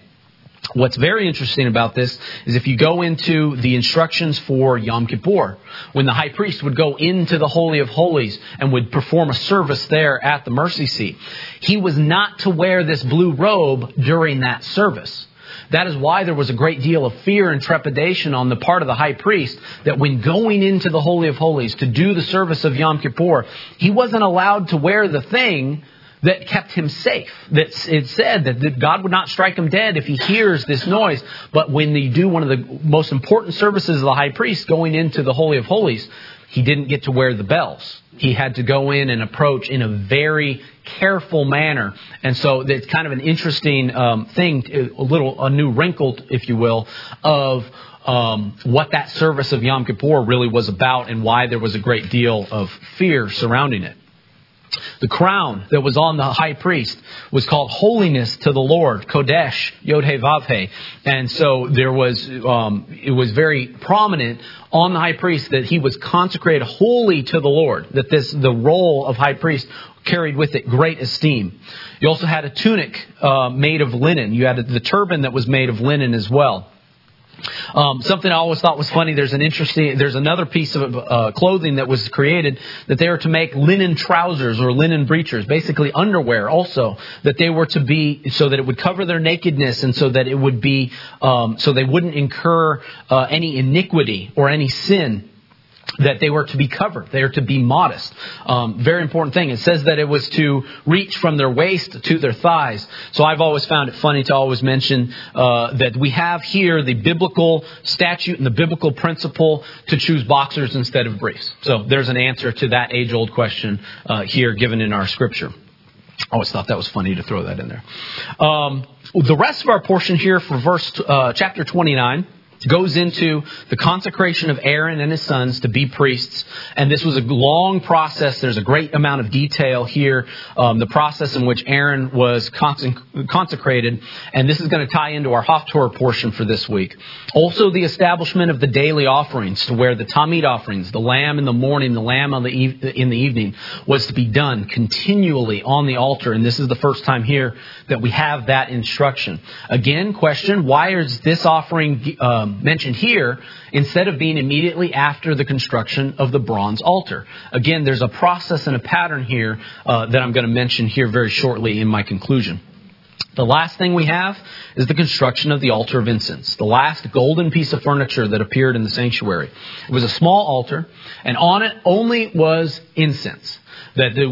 What's very interesting about this is if you go into the instructions for Yom Kippur, when the high priest would go into the Holy of Holies and would perform a service there at the mercy seat, he was not to wear this blue robe during that service. That is why there was a great deal of fear and trepidation on the part of the high priest, that when going into the Holy of Holies to do the service of Yom Kippur, he wasn't allowed to wear the thing that kept him safe. That it said that God would not strike him dead if he hears this noise. But when they do one of the most important services of the high priest, going into the Holy of Holies, he didn't get to wear the bells. He had to go in and approach in a very careful manner. And so it's kind of an interesting um, thing, a little a new wrinkle, if you will, of um, what that service of Yom Kippur really was about and why there was a great deal of fear surrounding it. The crown that was on the high priest was called Holiness to the Lord, Kodesh, Yod-Heh-Vav-Heh. And so there was, um, it was very prominent on the high priest that he was consecrated holy to the Lord, that this, the role of high priest carried with it great esteem. You also had a tunic uh, made of linen. You had the turban that was made of linen as well. Um, something I always thought was funny. There's an interesting. There's another piece of uh, clothing that was created that they were to make linen trousers or linen breeches, basically underwear. Also, that they were to be so that it would cover their nakedness and so that it would be um, so they wouldn't incur uh, any iniquity or any sin. That they were to be covered. They are to be modest. Um, very important thing. It says that it was to reach from their waist to their thighs. So I've always found it funny to always mention uh, that we have here the biblical statute and the biblical principle to choose boxers instead of briefs. So there's an answer to that age-old question uh, here given in our scripture. I always thought that was funny to throw that in there. Um, the rest of our portion here for verse uh, chapter twenty-nine goes into the consecration of Aaron and his sons to be priests. And this was a long process. There's a great amount of detail here. Um, the process in which Aaron was consecrated. And this is going to tie into our Haftorah portion for this week. Also the establishment of the daily offerings, to where the Tamid offerings, the lamb in the morning, the lamb on the e- in the evening, was to be done continually on the altar. And this is the first time here that we have that instruction. Again, question, why is this offering um, mentioned here instead of being immediately after the construction of the bronze altar? Again, there's a process and a pattern here uh, that I'm going to mention here very shortly in my conclusion. The last thing we have is the construction of the altar of incense, the last golden piece of furniture that appeared in the sanctuary. It was a small altar, and on it only was incense. That it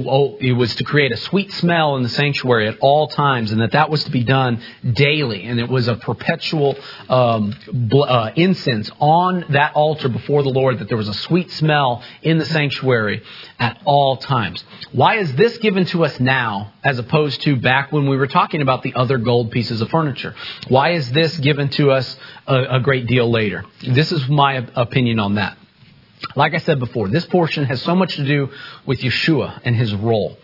was to create a sweet smell in the sanctuary at all times, and that that was to be done daily. And it was a perpetual um, uh, incense on that altar before the Lord, that there was a sweet smell in the sanctuary at all times. Why is this given to us now as opposed to back when we were talking about the other gold pieces of furniture? Why is this given to us a, a great deal later? This is my opinion on that. Like I said before, this portion has so much to do with Yeshua and his role.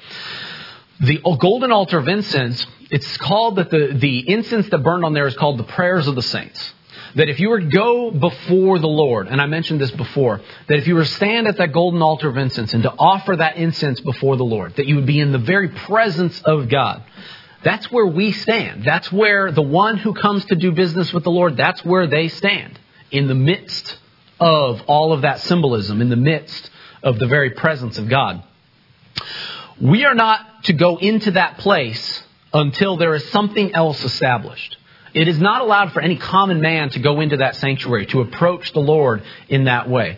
The golden altar of incense, it's called that the, the incense that burned on there is called the prayers of the saints. That if you were to go before the Lord, and I mentioned this before, that if you were to stand at that golden altar of incense and to offer that incense before the Lord, that you would be in the very presence of God. That's where we stand. That's where the one who comes to do business with the Lord, that's where they stand, in the midst of all of that symbolism, in the midst of the very presence of God. We are not to go into that place until there is something else established. It is not allowed for any common man to go into that sanctuary, to approach the Lord in that way.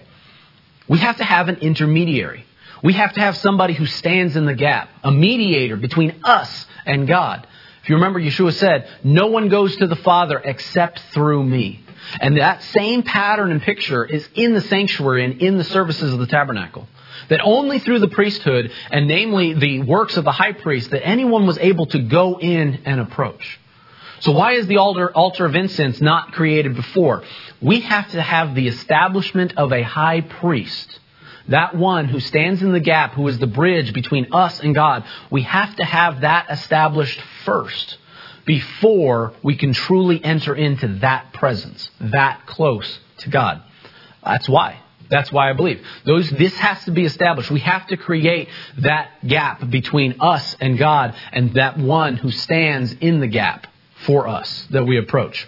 We have to have an intermediary. We have to have somebody who stands in the gap, a mediator between us and God. If you remember, Yeshua said, "No one goes to the Father except through me." And that same pattern and picture is in the sanctuary and in the services of the tabernacle. That only through the priesthood, and namely the works of the high priest, that anyone was able to go in and approach. So why is the altar, altar of incense not created before? We have to have the establishment of a high priest. That one who stands in the gap, who is the bridge between us and God. We have to have that established first, before we can truly enter into that presence, that close to God. That's why. That's why I believe. Those, this has to be established. We have to create that gap between us and God, and that one who stands in the gap for us that we approach.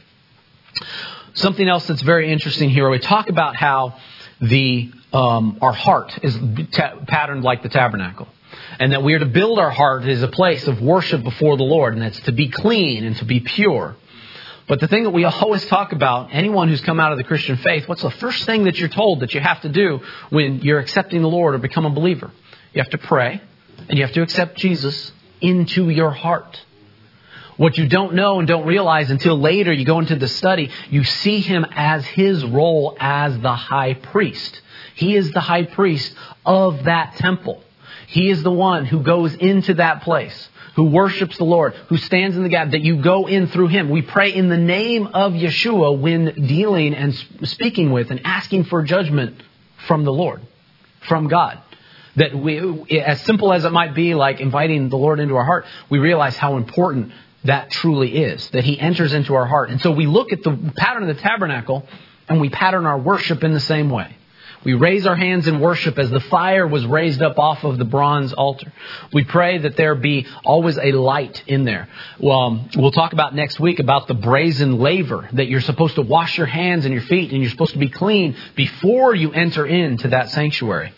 Something else that's very interesting here, we talk about how the um, our heart is ta- patterned like the tabernacle. And that we are to build our heart as a place of worship before the Lord. And that's to be clean and to be pure. But the thing that we always talk about, anyone who's come out of the Christian faith, what's the first thing that you're told that you have to do when you're accepting the Lord or become a believer? You have to pray, and you have to accept Jesus into your heart. What you don't know and don't realize until later you go into the study, you see him as his role as the high priest. He is the high priest of that temple. He is the one who goes into that place, who worships the Lord, who stands in the gap, that you go in through him. We pray in the name of Yeshua when dealing and speaking with and asking for judgment from the Lord, from God. That we, as simple as it might be, like inviting the Lord into our heart, we realize how important that truly is, that he enters into our heart. And so we look at the pattern of the tabernacle and we pattern our worship in the same way. We raise our hands in worship as the fire was raised up off of the bronze altar. We pray that there be always a light in there. Well, we'll talk about next week about the brazen laver, that you're supposed to wash your hands and your feet and you're supposed to be clean before you enter into that sanctuary.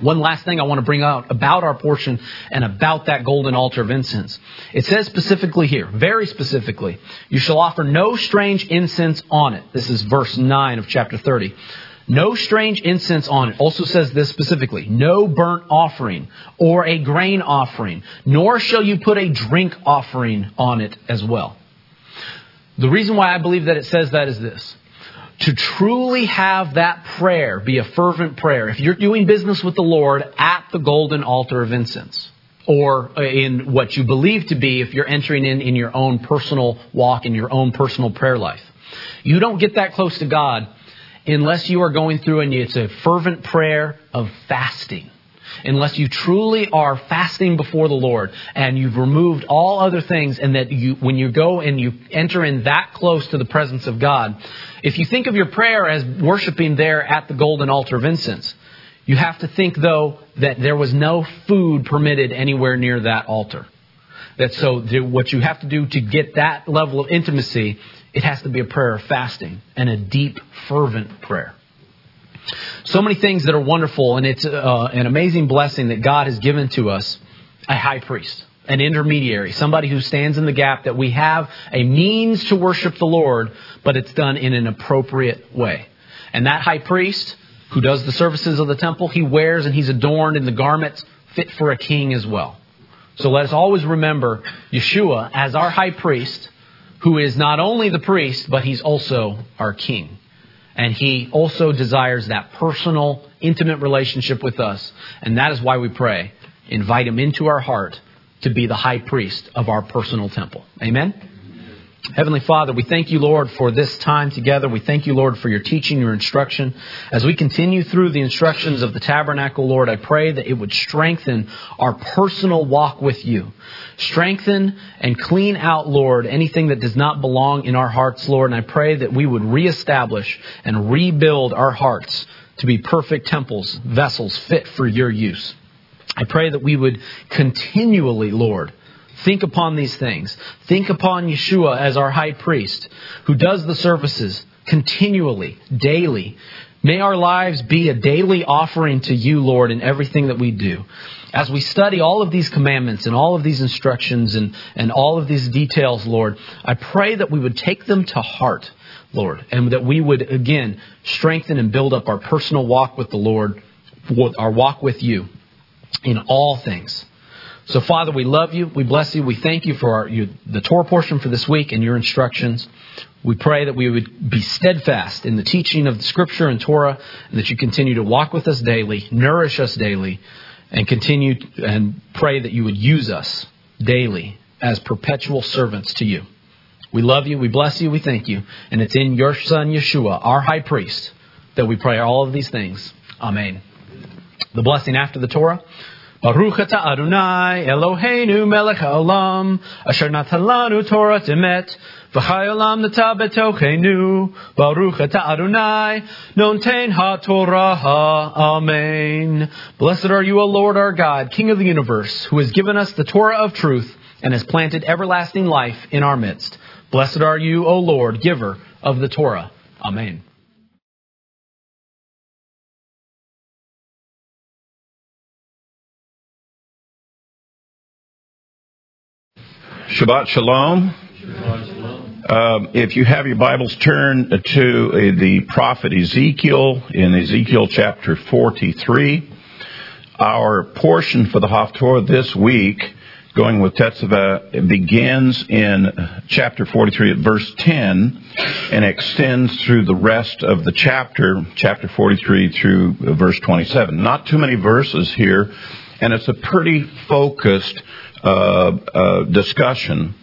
One last thing I want to bring out about our portion and about that golden altar of incense. It says specifically here, very specifically, you shall offer no strange incense on it. This is verse nine of chapter thirty. No strange incense on it. Also says this specifically, no burnt offering or a grain offering, nor shall you put a drink offering on it as well. The reason why I believe that it says that is this. To truly have that prayer be a fervent prayer, if you're doing business with the Lord at the golden altar of incense, or in what you believe to be if you're entering in in your own personal walk, in your own personal prayer life, you don't get that close to God unless you are going through and it's a fervent prayer of fasting. Unless you truly are fasting before the Lord and you've removed all other things, and that you, when you go and you enter in that close to the presence of God, if you think of your prayer as worshiping there at the golden altar of incense, you have to think, though, that there was no food permitted anywhere near that altar. That so what you have to do to get that level of intimacy, it has to be a prayer of fasting and a deep, fervent prayer. So many things that are wonderful, and it's uh, an amazing blessing that God has given to us a high priest, an intermediary, somebody who stands in the gap, that we have a means to worship the Lord, but it's done in an appropriate way. And that high priest who does the services of the temple, he wears and he's adorned in the garments fit for a king as well. So let us always remember Yeshua as our high priest, who is not only the priest, but he's also our king. And he also desires that personal, intimate relationship with us. And that is why we pray, invite him into our heart to be the high priest of our personal temple. Amen? Amen. Heavenly Father, we thank you, Lord, for this time together. We thank you, Lord, for your teaching, your instruction. As we continue through the instructions of the tabernacle, Lord, I pray that it would strengthen our personal walk with you. Strengthen and clean out, Lord, anything that does not belong in our hearts, Lord. And I pray that we would reestablish and rebuild our hearts to be perfect temples, vessels fit for your use. I pray that we would continually, Lord, think upon these things. Think upon Yeshua as our high priest who does the services continually, daily. May our lives be a daily offering to you, Lord, in everything that we do. As we study all of these commandments and all of these instructions and, and all of these details, Lord, I pray that we would take them to heart, Lord, and that we would, again, strengthen and build up our personal walk with the Lord, our walk with you in all things. So, Father, we love you. We bless you. We thank you for our, you, the Torah portion for this week and your instructions. We pray that we would be steadfast in the teaching of the Scripture and Torah, and that you continue to walk with us daily, nourish us daily, and continue and pray that you would use us daily as perpetual servants to you. We love you. We bless you. We thank you. And it's in your Son, Yeshua, our high priest, that we pray all of these things. Amen. The blessing after the Torah. Baruch Hata Adonai Eloheinu Melech HaOlam Asher Natan Lanu Torah Emet V'chai Olam Nata B'Tocheinu Baruch Hata Adonai Nonten HaTorah Amen. Blessed are you, O Lord our God, King of the universe, who has given us the Torah of truth and has planted everlasting life in our midst. Blessed are you, O Lord, giver of the Torah. Amen. Shabbat Shalom. Um, if you have your Bibles, turn to the prophet Ezekiel in Ezekiel chapter forty-three. Our portion for the Haftorah this week, going with Tetzaveh, begins in chapter forty-three at verse ten and extends through the rest of the chapter, chapter forty-three through verse twenty-seven. Not too many verses here, and it's a pretty focused Uh, uh, discussion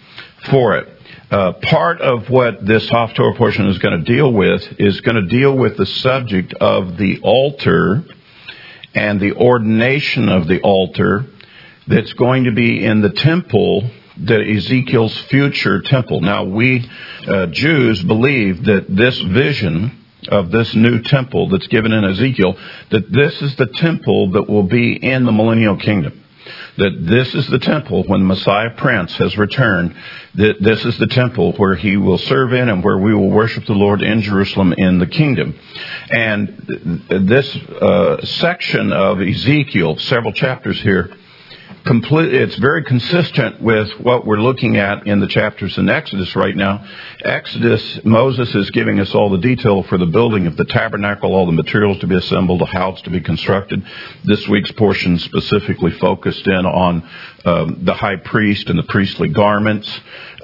for it. Uh, part of what this Haftorah portion is going to deal with is going to deal with the subject of the altar and the ordination of the altar that's going to be in the temple, that Ezekiel's future temple. Now, we uh, Jews believe that this vision of this new temple that's given in Ezekiel, that this is the temple that will be in the millennial kingdom. That this is the temple when Messiah Prince has returned, that this is the temple where he will serve in and where we will worship the Lord in Jerusalem in the kingdom. And this uh, section of Ezekiel, several chapters here, complete, it's very consistent with what we're looking at in the chapters in Exodus right now. Exodus, Moses is giving us all the detail for the building of the tabernacle, all the materials to be assembled, the house to be constructed. This week's portion specifically focused in on um, the high priest and the priestly garments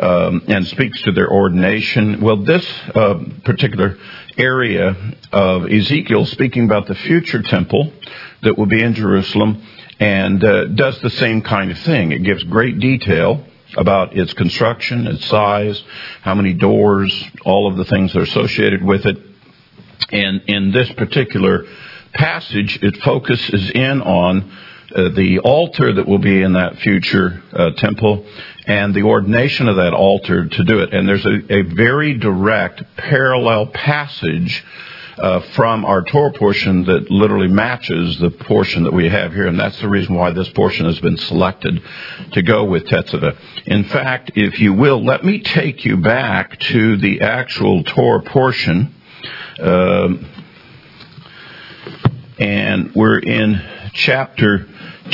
um, and speaks to their ordination. Well, this uh, particular area of Ezekiel speaking about the future temple that will be in Jerusalem, and uh, does the same kind of thing. It gives great detail about its construction, its size, how many doors, all of the things that are associated with it. And in this particular passage, it focuses in on uh, the altar that will be in that future uh, temple and the ordination of that altar to do it. And there's a, a very direct parallel passage Uh, from our Torah portion that literally matches the portion that we have here, and that's the reason why this portion has been selected to go with Tetzaveh. In fact, if you will, let me take you back to the actual Torah portion, uh, and we're in chapter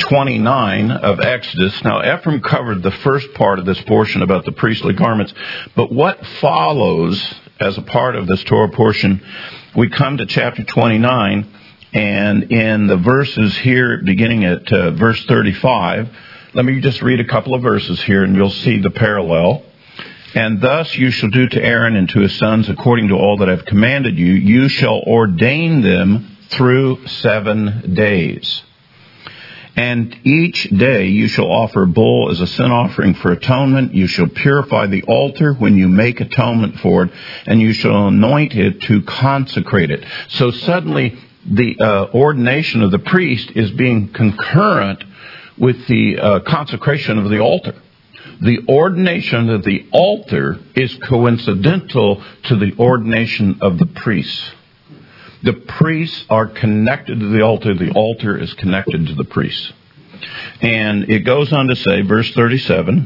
twenty-nine of Exodus. Now, Ephraim covered the first part of this portion about the priestly garments, but what follows as a part of this Torah portion, we come to chapter twenty-nine, and in the verses here, beginning at uh, verse thirty-five, let me just read a couple of verses here, and you'll see the parallel. "And thus you shall do to Aaron and to his sons according to all that I have commanded you. You shall ordain them through seven days. And each day you shall offer a bull as a sin offering for atonement. You shall purify the altar when you make atonement for it, and you shall anoint it to consecrate it." So suddenly the uh, ordination of the priest is being concurrent with the uh, consecration of the altar. The ordination of the altar is coincidental to the ordination of the priests. The priests are connected to the altar. The altar is connected to the priests. And it goes on to say, verse thirty-seven,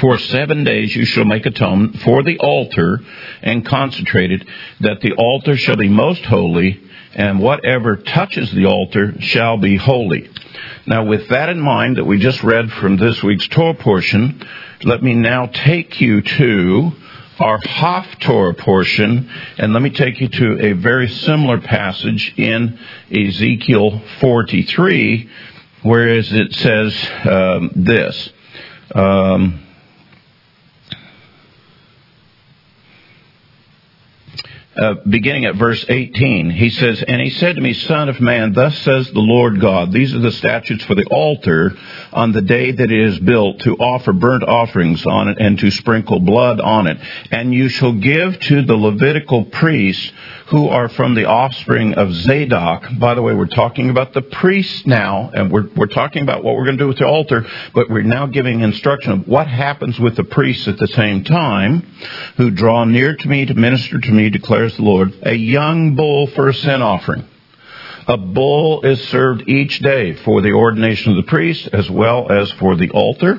"For seven days you shall make atonement for the altar and consecrate it, that the altar shall be most holy, and whatever touches the altar shall be holy." Now, with that in mind that we just read from this week's Torah portion, let me now take you to our Haftorah portion, and let me take you to a very similar passage in Ezekiel forty-three, whereas it says um, this. Um, Uh, beginning at verse eighteen, he says, "And he said to me, Son of man, thus says the Lord God, these are the statutes for the altar on the day that it is built, to offer burnt offerings on it and to sprinkle blood on it. And you shall give to the Levitical priests who are from the offspring of Zadok." By the way, we're talking about the priests now, and we're, we're talking about what we're going to do with the altar, but we're now giving instruction of what happens with the priests at the same time, "who draw near to me to minister to me, declare the Lord, a young bull for a sin offering. A bull is served each day for the ordination of the priest as well as for the altar.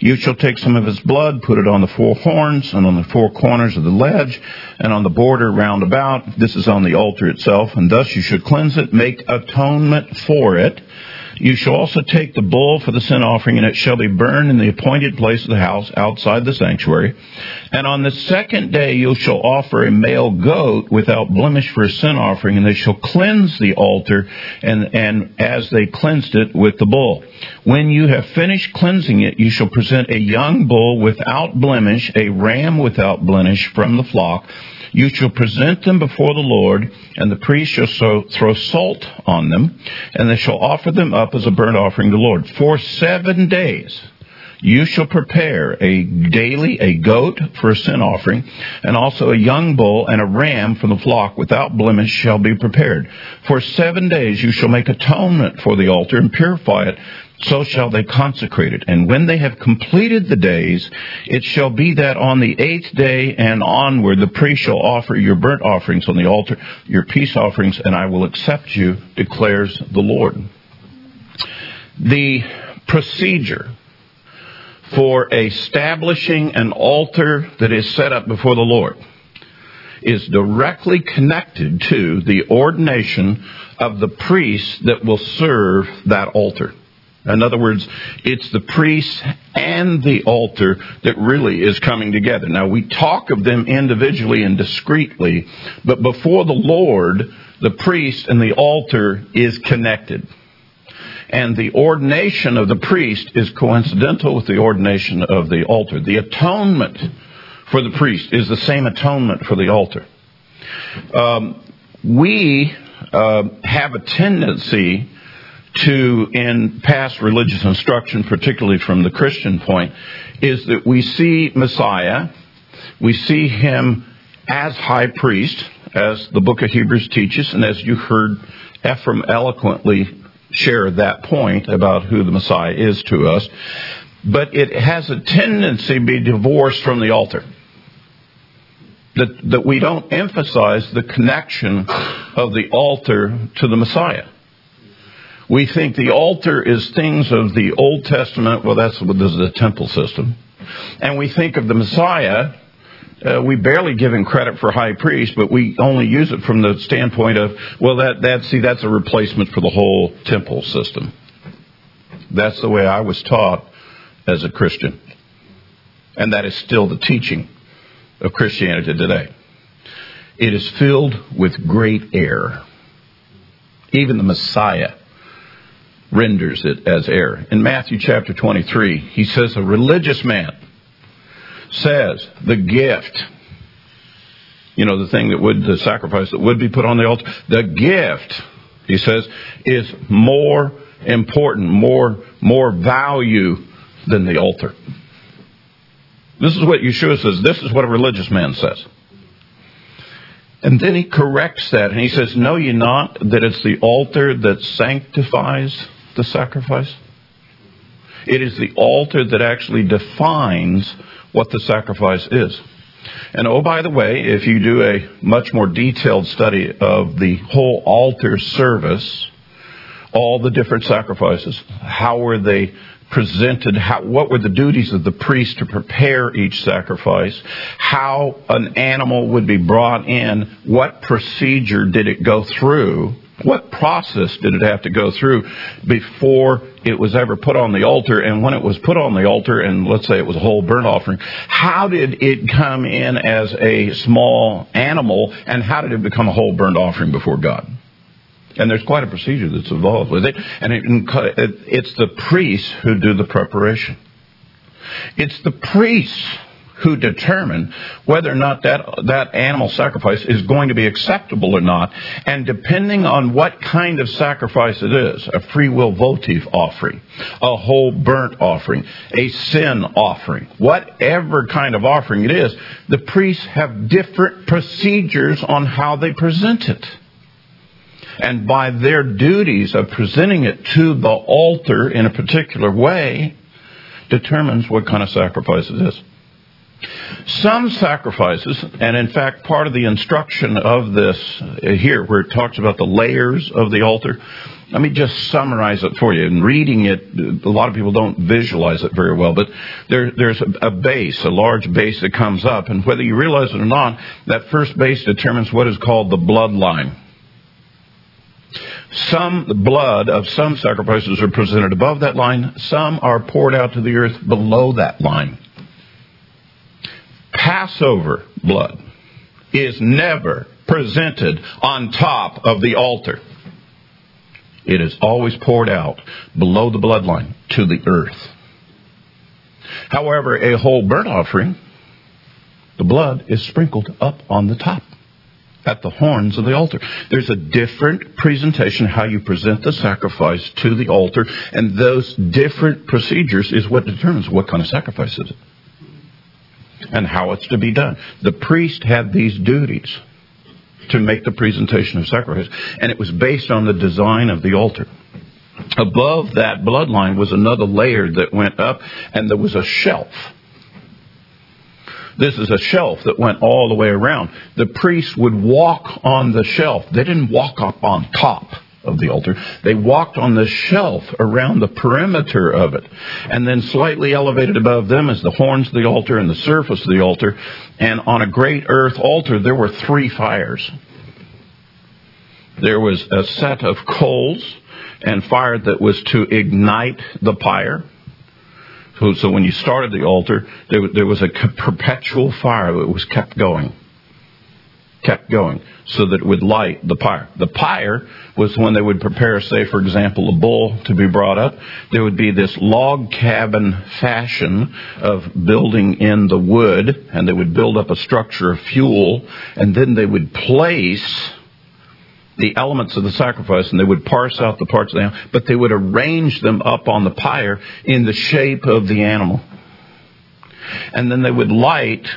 You shall take some of his blood, put it on the four horns and on the four corners of the ledge and on the border round about. This is on the altar itself, and thus you should cleanse it, make atonement for it. You shall also take the bull for the sin offering, and it shall be burned in the appointed place of the house outside the sanctuary. And on the second day you shall offer a male goat without blemish for a sin offering, and they shall cleanse the altar, and, and as they cleansed it with the bull. When you have finished cleansing it, you shall present a young bull without blemish, a ram without blemish from the flock. You shall present them before the Lord, and the priest shall so throw salt on them, and they shall offer them up as a burnt offering to the Lord. For seven days You shall prepare a daily a goat for a sin offering, and also a young bull and a ram from the flock without blemish shall be prepared. For seven days you shall make atonement for the altar and purify it, so shall they consecrate it. And when they have completed the days, it shall be that on the eighth day and onward the priest shall offer your burnt offerings on the altar, your peace offerings, and I will accept you, declares the Lord. The procedure for establishing an altar that is set up before the Lord is directly connected to the ordination of the priests that will serve that altar. In other words, it's the priest and the altar that really is coming together. Now, we talk of them individually and discreetly, but before the Lord, the priest and the altar is connected. And the ordination of the priest is coincidental with the ordination of the altar. The atonement for the priest is the same atonement for the altar. Um, we uh, have a tendency to, in past religious instruction, particularly from the Christian point, is that we see Messiah, we see him as high priest, as the book of Hebrews teaches, and as you heard Ephraim eloquently share that point about who the Messiah is to us, but it has a tendency to be divorced from the altar. That, that we don't emphasize the connection of the altar to the Messiah. We think the altar is things of the Old Testament. Well, that's what this is, the temple system. And we think of the Messiah, uh, we barely give him credit for high priest, but we only use it from the standpoint of, well, that, that see, that's a replacement for the whole temple system. That's the way I was taught as a Christian. And that is still the teaching of Christianity today. It is filled with great error. Even the Messiah renders it as error. In Matthew chapter twenty-three, he says, a religious man says the gift, you know, the thing that would, the sacrifice that would be put on the altar, the gift, he says, is more important, more, more value than the altar. This is what Yeshua says. This is what a religious man says. And then he corrects that, and he says, know ye not that it's the altar that sanctifies the sacrifice? It is the altar that actually defines what the sacrifice is. And oh, by the way, if you do a much more detailed study of the whole altar service, all the different sacrifices, how were they presented, how, what were the duties of the priest to prepare each sacrifice, how an animal would be brought in, what procedure did it go through, what process did it have to go through before it was ever put on the altar, and when it was put on the altar, and let's say it was a whole burnt offering, how did it come in as a small animal, and how did it become a whole burnt offering before God? And there's quite a procedure that's involved with it. And it, it, it's the priests who do the preparation. It's the priests who determine whether or not that, that animal sacrifice is going to be acceptable or not. And depending on what kind of sacrifice it is, a free will votive offering, a whole burnt offering, a sin offering, whatever kind of offering it is, the priests have different procedures on how they present it. And by their duties of presenting it to the altar in a particular way determines what kind of sacrifice it is. Some sacrifices, and in fact part of the instruction of this here where it talks about the layers of the altar, let me just summarize it for you. In reading it, a lot of people don't visualize it very well, but there, there's a, a base, a large base that comes up, and whether you realize it or not, that first base determines what is called the bloodline. Some, the blood of some sacrifices are presented above that line. Some are poured out to the earth below that line. Passover blood is never presented on top of the altar. It is always poured out below the bloodline to the earth. However, a whole burnt offering, the blood is sprinkled up on the top at the horns of the altar. There's a different presentation how you present the sacrifice to the altar, and those different procedures is what determines what kind of sacrifice is it and how it's to be done. The priest had these duties to make the presentation of sacrifice, and it was based on the design of the altar. Above that bloodline was another layer that went up, and there was a shelf. This is a shelf that went all the way around. The priests would walk on the shelf. They didn't walk up on top of the altar. They walked on the shelf around the perimeter of it. And then slightly elevated above them is the horns of the altar and the surface of the altar. And on a great earth altar, there were three fires. There was a set of coals and fire that was to ignite the pyre. So when you started the altar, there was a perpetual fire that was kept going, kept going, so that it would light the pyre. The pyre was when they would prepare, say, for example, a bull to be brought up. There would be this log cabin fashion of building in the wood, and they would build up a structure of fuel, and then they would place the elements of the sacrifice, and they would parse out the parts of the animal, but they would arrange them up on the pyre in the shape of the animal. And then they would light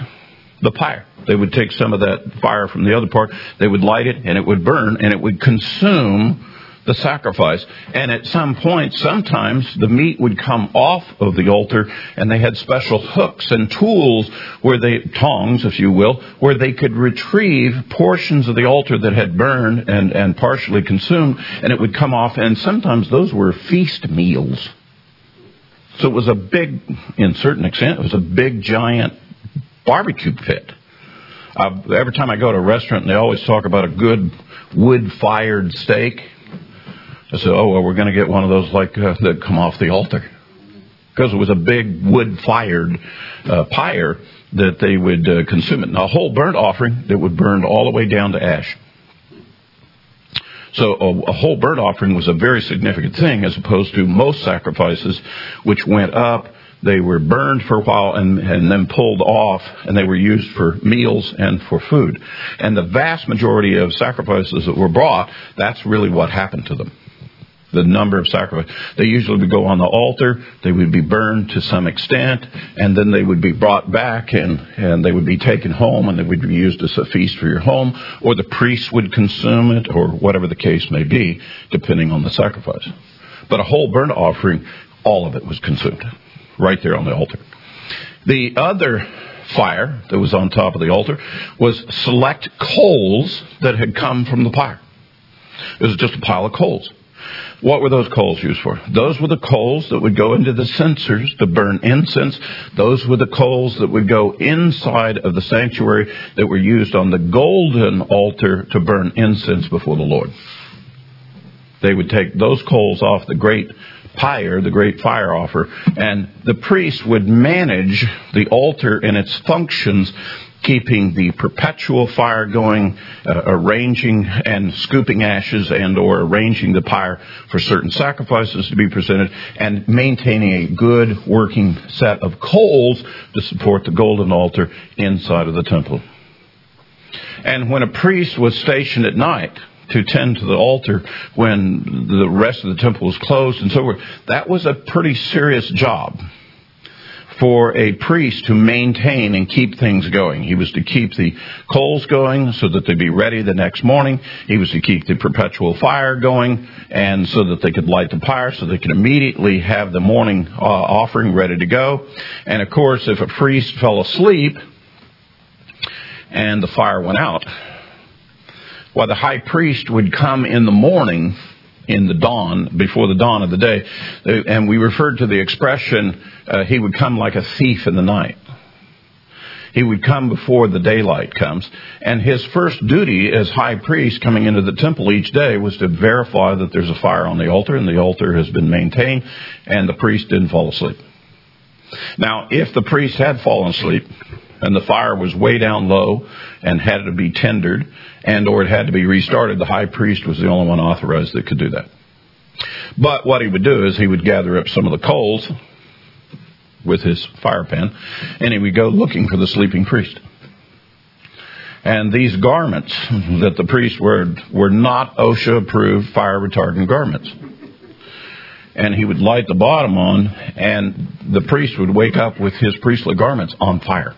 the pyre. They would take some of that fire from the other part, they would light it, and it would burn, and it would consume the sacrifice. And at some point, sometimes, the meat would come off of the altar, and they had special hooks and tools, where they, tongs, if you will, where they could retrieve portions of the altar that had burned and, and partially consumed, and it would come off, and sometimes those were feast meals. So it was a big, in certain extent, it was a big, giant barbecue pit. Uh, every time I go to a restaurant, and they always talk about a good wood-fired steak, I said, oh, well, we're going to get one of those like uh, that come off the altar. Because it was a big wood-fired uh, pyre that they would uh, consume it. And a whole burnt offering that would burn all the way down to ash. So a, a whole burnt offering was a very significant thing, as opposed to most sacrifices, which went up, they were burned for a while, and, and then pulled off, and they were used for meals and for food. And the vast majority of sacrifices that were brought, that's really what happened to them. The number of sacrifices. They usually would go on the altar, they would be burned to some extent, and then they would be brought back, and, and they would be taken home, and they would be used as a feast for your home, or the priest would consume it, or whatever the case may be, depending on the sacrifice. But a whole burnt offering, all of it was consumed, right there on the altar. The other fire that was on top of the altar was select coals that had come from the pyre. It was just a pile of coals. What were those coals used for? Those were the coals that would go into the censers to burn incense. Those were the coals that would go inside of the sanctuary that were used on the golden altar to burn incense before the Lord. They would take those coals off the great pyre, the great fire offer, and the priest would manage the altar and its functions, keeping the perpetual fire going, uh, arranging and scooping ashes and or arranging the pyre for certain sacrifices to be presented, and maintaining a good working set of coals to support the golden altar inside of the temple. And when a priest was stationed at night to tend to the altar when the rest of the temple was closed and so forth, that was a pretty serious job for a priest to maintain and keep things going. He was to keep the coals going so that they'd be ready the next morning. He was to keep the perpetual fire going, and so that they could light the pyre, so they could immediately have the morning uh, offering ready to go. And of course, if a priest fell asleep and the fire went out, well, the high priest would come in the morning, in the dawn, before the dawn of the day, and we referred to the expression, uh, he would come like a thief in the night. He would come before the daylight comes, and his first duty as high priest coming into the temple each day was to verify that there's a fire on the altar, and the altar has been maintained, and the priest didn't fall asleep. Now, if the priest had fallen asleep, and the fire was way down low and had to be tendered and or it had to be restarted, the high priest was the only one authorized that could do that. But what he would do is he would gather up some of the coals with his fire pan, and he would go looking for the sleeping priest. And these garments that the priests wore were not OSHA-approved fire-retardant garments. And he would light the bottom on, and the priest would wake up with his priestly garments on fire.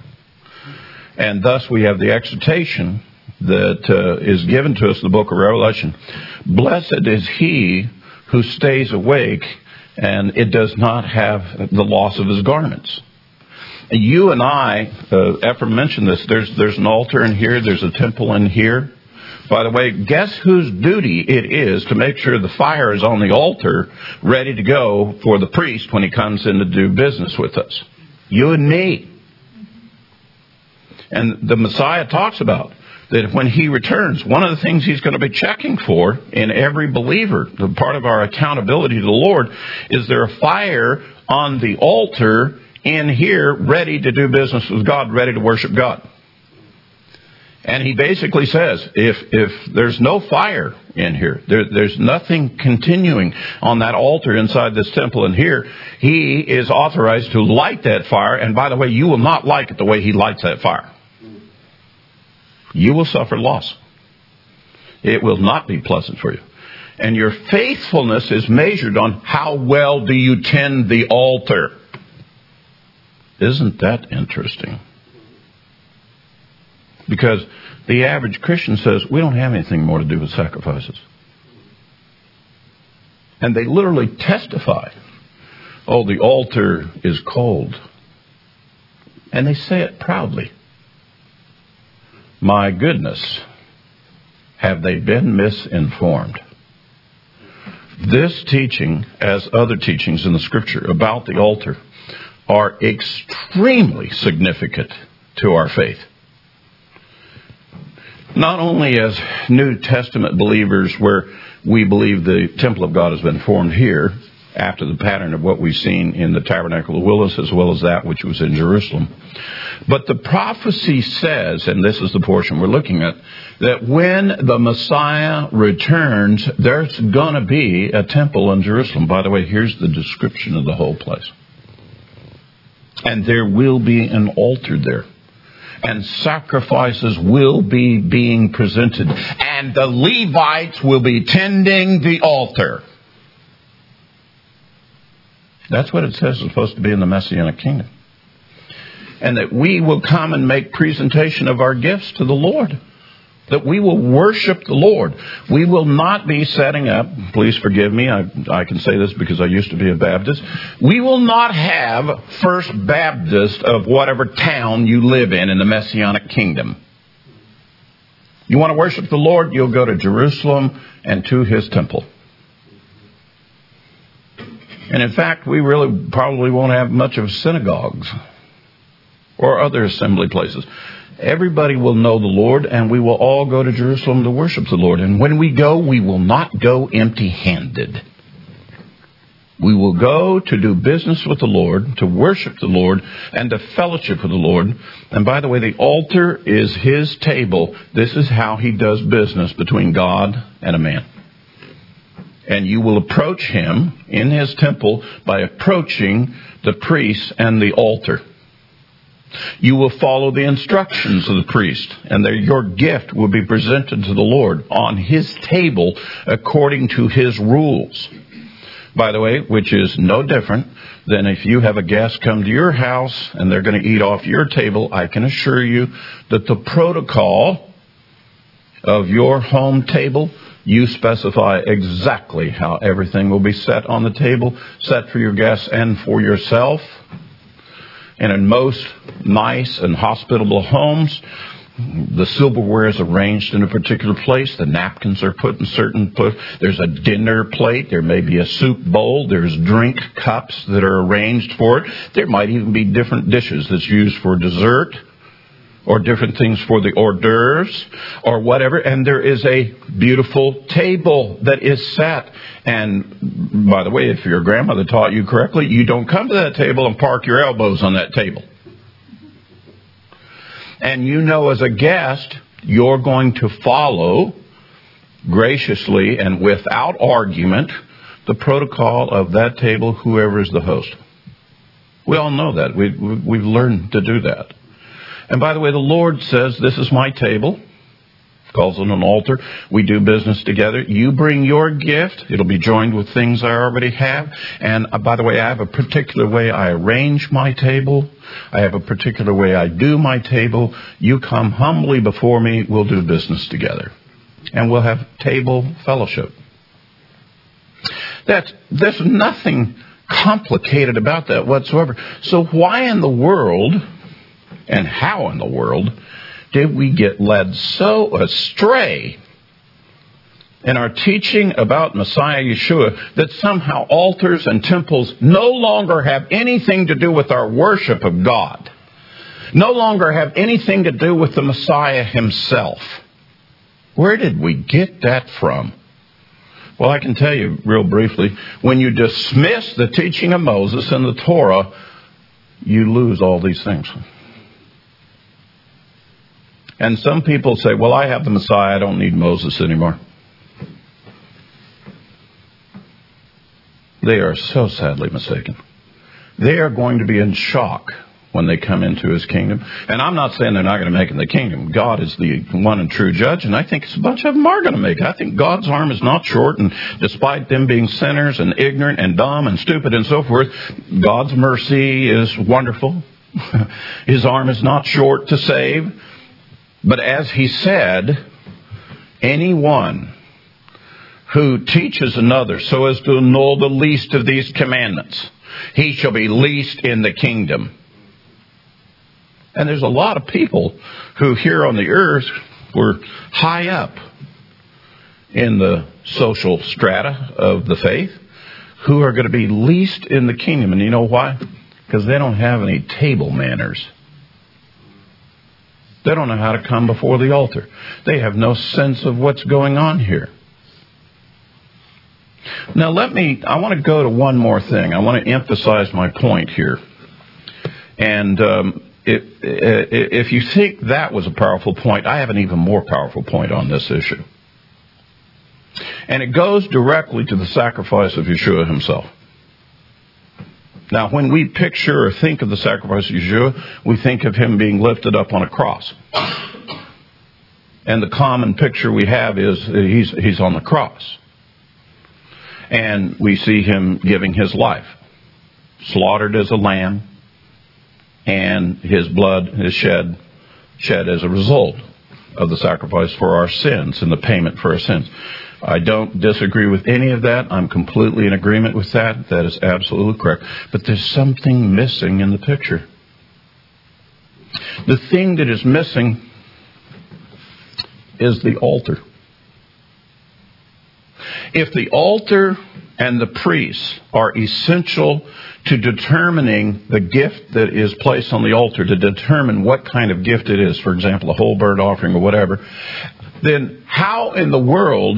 And thus we have the exhortation that uh, is given to us in the book of Revelation. Blessed is he who stays awake, and it does not have the loss of his garments. You and I, uh, Ephraim mentioned this, there's, there's an altar in here, there's a temple in here. By the way, guess whose duty it is to make sure the fire is on the altar, ready to go for the priest when he comes in to do business with us? You and me. And the Messiah talks about that when he returns, one of the things he's going to be checking for in every believer, the part of our accountability to the Lord, is there a fire on the altar in here ready to do business with God, ready to worship God? And he basically says, if if there's no fire in here, there, there's nothing continuing on that altar inside this temple in here, he is authorized to light that fire. And by the way, you will not like it the way he lights that fire. You will suffer loss. It will not be pleasant for you. And your faithfulness is measured on how well do you tend the altar. Isn't that interesting? Because the average Christian says, we don't have anything more to do with sacrifices. And they literally testify, oh, the altar is cold. And they say it proudly. My goodness, have they been misinformed? This teaching, as other teachings in the Scripture about the altar, are extremely significant to our faith. Not only as New Testament believers where we believe the temple of God has been formed here after the pattern of what we've seen in the Tabernacle of the Wilderness as well as that which was in Jerusalem, but the prophecy says, and this is the portion we're looking at, that when the Messiah returns, there's going to be a temple in Jerusalem. By the way, here's the description of the whole place. And there will be an altar there. And sacrifices will be being presented. And the Levites will be tending the altar. That's what it says is supposed to be in the Messianic kingdom. And that we will come and make presentation of our gifts to the Lord. That we will worship the Lord. We will not be setting up, please forgive me, I, I can say this because I used to be a Baptist. We will not have First Baptist of whatever town you live in in the Messianic kingdom. You want to worship the Lord, you'll go to Jerusalem and to his temple. And in fact, we really probably won't have much of synagogues or other assembly places. Everybody will know the Lord, and we will all go to Jerusalem to worship the Lord. And when we go, we will not go empty-handed. We will go to do business with the Lord, to worship the Lord, and to fellowship with the Lord. And by the way, the altar is his table. This is how he does business between God and a man. And you will approach him in his temple by approaching the priest and the altar. You will follow the instructions of the priest, and their, your gift will be presented to the Lord on his table according to his rules. By the way, which is no different than if you have a guest come to your house and they're going to eat off your table, I can assure you that the protocol of your home table, you specify exactly how everything will be set on the table, set for your guests and for yourself. And in most nice and hospitable homes, the silverware is arranged in a particular place. The napkins are put in certain places. There's a dinner plate. There may be a soup bowl. There's drink cups that are arranged for it. There might even be different dishes that's used for dessert or different things for the hors d'oeuvres or whatever. And there is a beautiful table that is set. And by the way, if your grandmother taught you correctly, you don't come to that table and park your elbows on that table. And you know as a guest, you're going to follow graciously and without argument the protocol of that table, whoever is the host. We all know that. We, we've learned to do that. And by the way, the Lord says, this is my table. Calls it an altar. We do business together. You bring your gift. It'll be joined with things I already have. And uh, by the way, I have a particular way I arrange my table. I have a particular way I do my table. You come humbly before me. We'll do business together. And we'll have table fellowship. That's, there's nothing complicated about that whatsoever. So why in the world, and how in the world, did we get led so astray in our teaching about Messiah Yeshua that somehow altars and temples no longer have anything to do with our worship of God, no longer have anything to do with the Messiah himself? Where did we get that from? Well, I can tell you real briefly, when you dismiss the teaching of Moses and the Torah, you lose all these things. And some people say, well, I have the Messiah, I don't need Moses anymore. They are so sadly mistaken. They are going to be in shock when they come into his kingdom. And I'm not saying they're not going to make it in the kingdom. God is the one and true judge, and I think a bunch of them are going to make it. I think God's arm is not short, and despite them being sinners and ignorant and dumb and stupid and so forth, God's mercy is wonderful. His arm is not short to save. But as he said, anyone who teaches another so as to annul the least of these commandments, he shall be least in the kingdom. And there's a lot of people who here on the earth were high up in the social strata of the faith who are going to be least in the kingdom. And you know why? Because they don't have any table manners. They don't know how to come before the altar. They have no sense of what's going on here. Now let me, I want to go to one more thing. I want to emphasize my point here. And um, if, if you think that was a powerful point, I have an even more powerful point on this issue. And it goes directly to the sacrifice of Yeshua himself. Now, when we picture or think of the sacrifice of Yeshua, we think of him being lifted up on a cross. And the common picture we have is he's, he's on the cross. And we see him giving his life, slaughtered as a lamb, and his blood is shed, shed as a result of the sacrifice for our sins and the payment for our sins. I don't disagree with any of that. I'm completely in agreement with that. That is absolutely correct. But there's something missing in the picture. The thing that is missing is the altar. If the altar and the priests are essential to determining the gift that is placed on the altar, to determine what kind of gift it is, for example, a whole burnt offering or whatever, then how in the world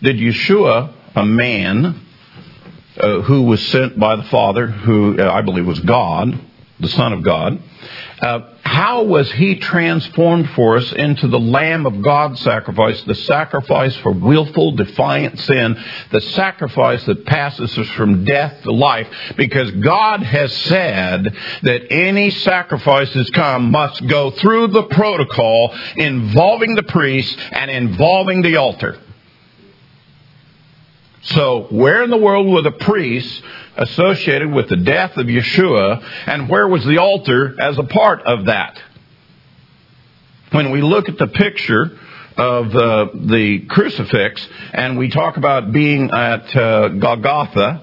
did Yeshua, a man uh, who was sent by the Father, who uh, I believe was God, the Son of God, uh, how was he transformed for us into the Lamb of God sacrifice, the sacrifice for willful, defiant sin, the sacrifice that passes us from death to life? Because God has said that any sacrifice that's come must go through the protocol involving the priest and involving the altar. So where in the world were the priests associated with the death of Yeshua, and where was the altar as a part of that? When we look at the picture of uh, the crucifix, and we talk about being at uh, Golgotha,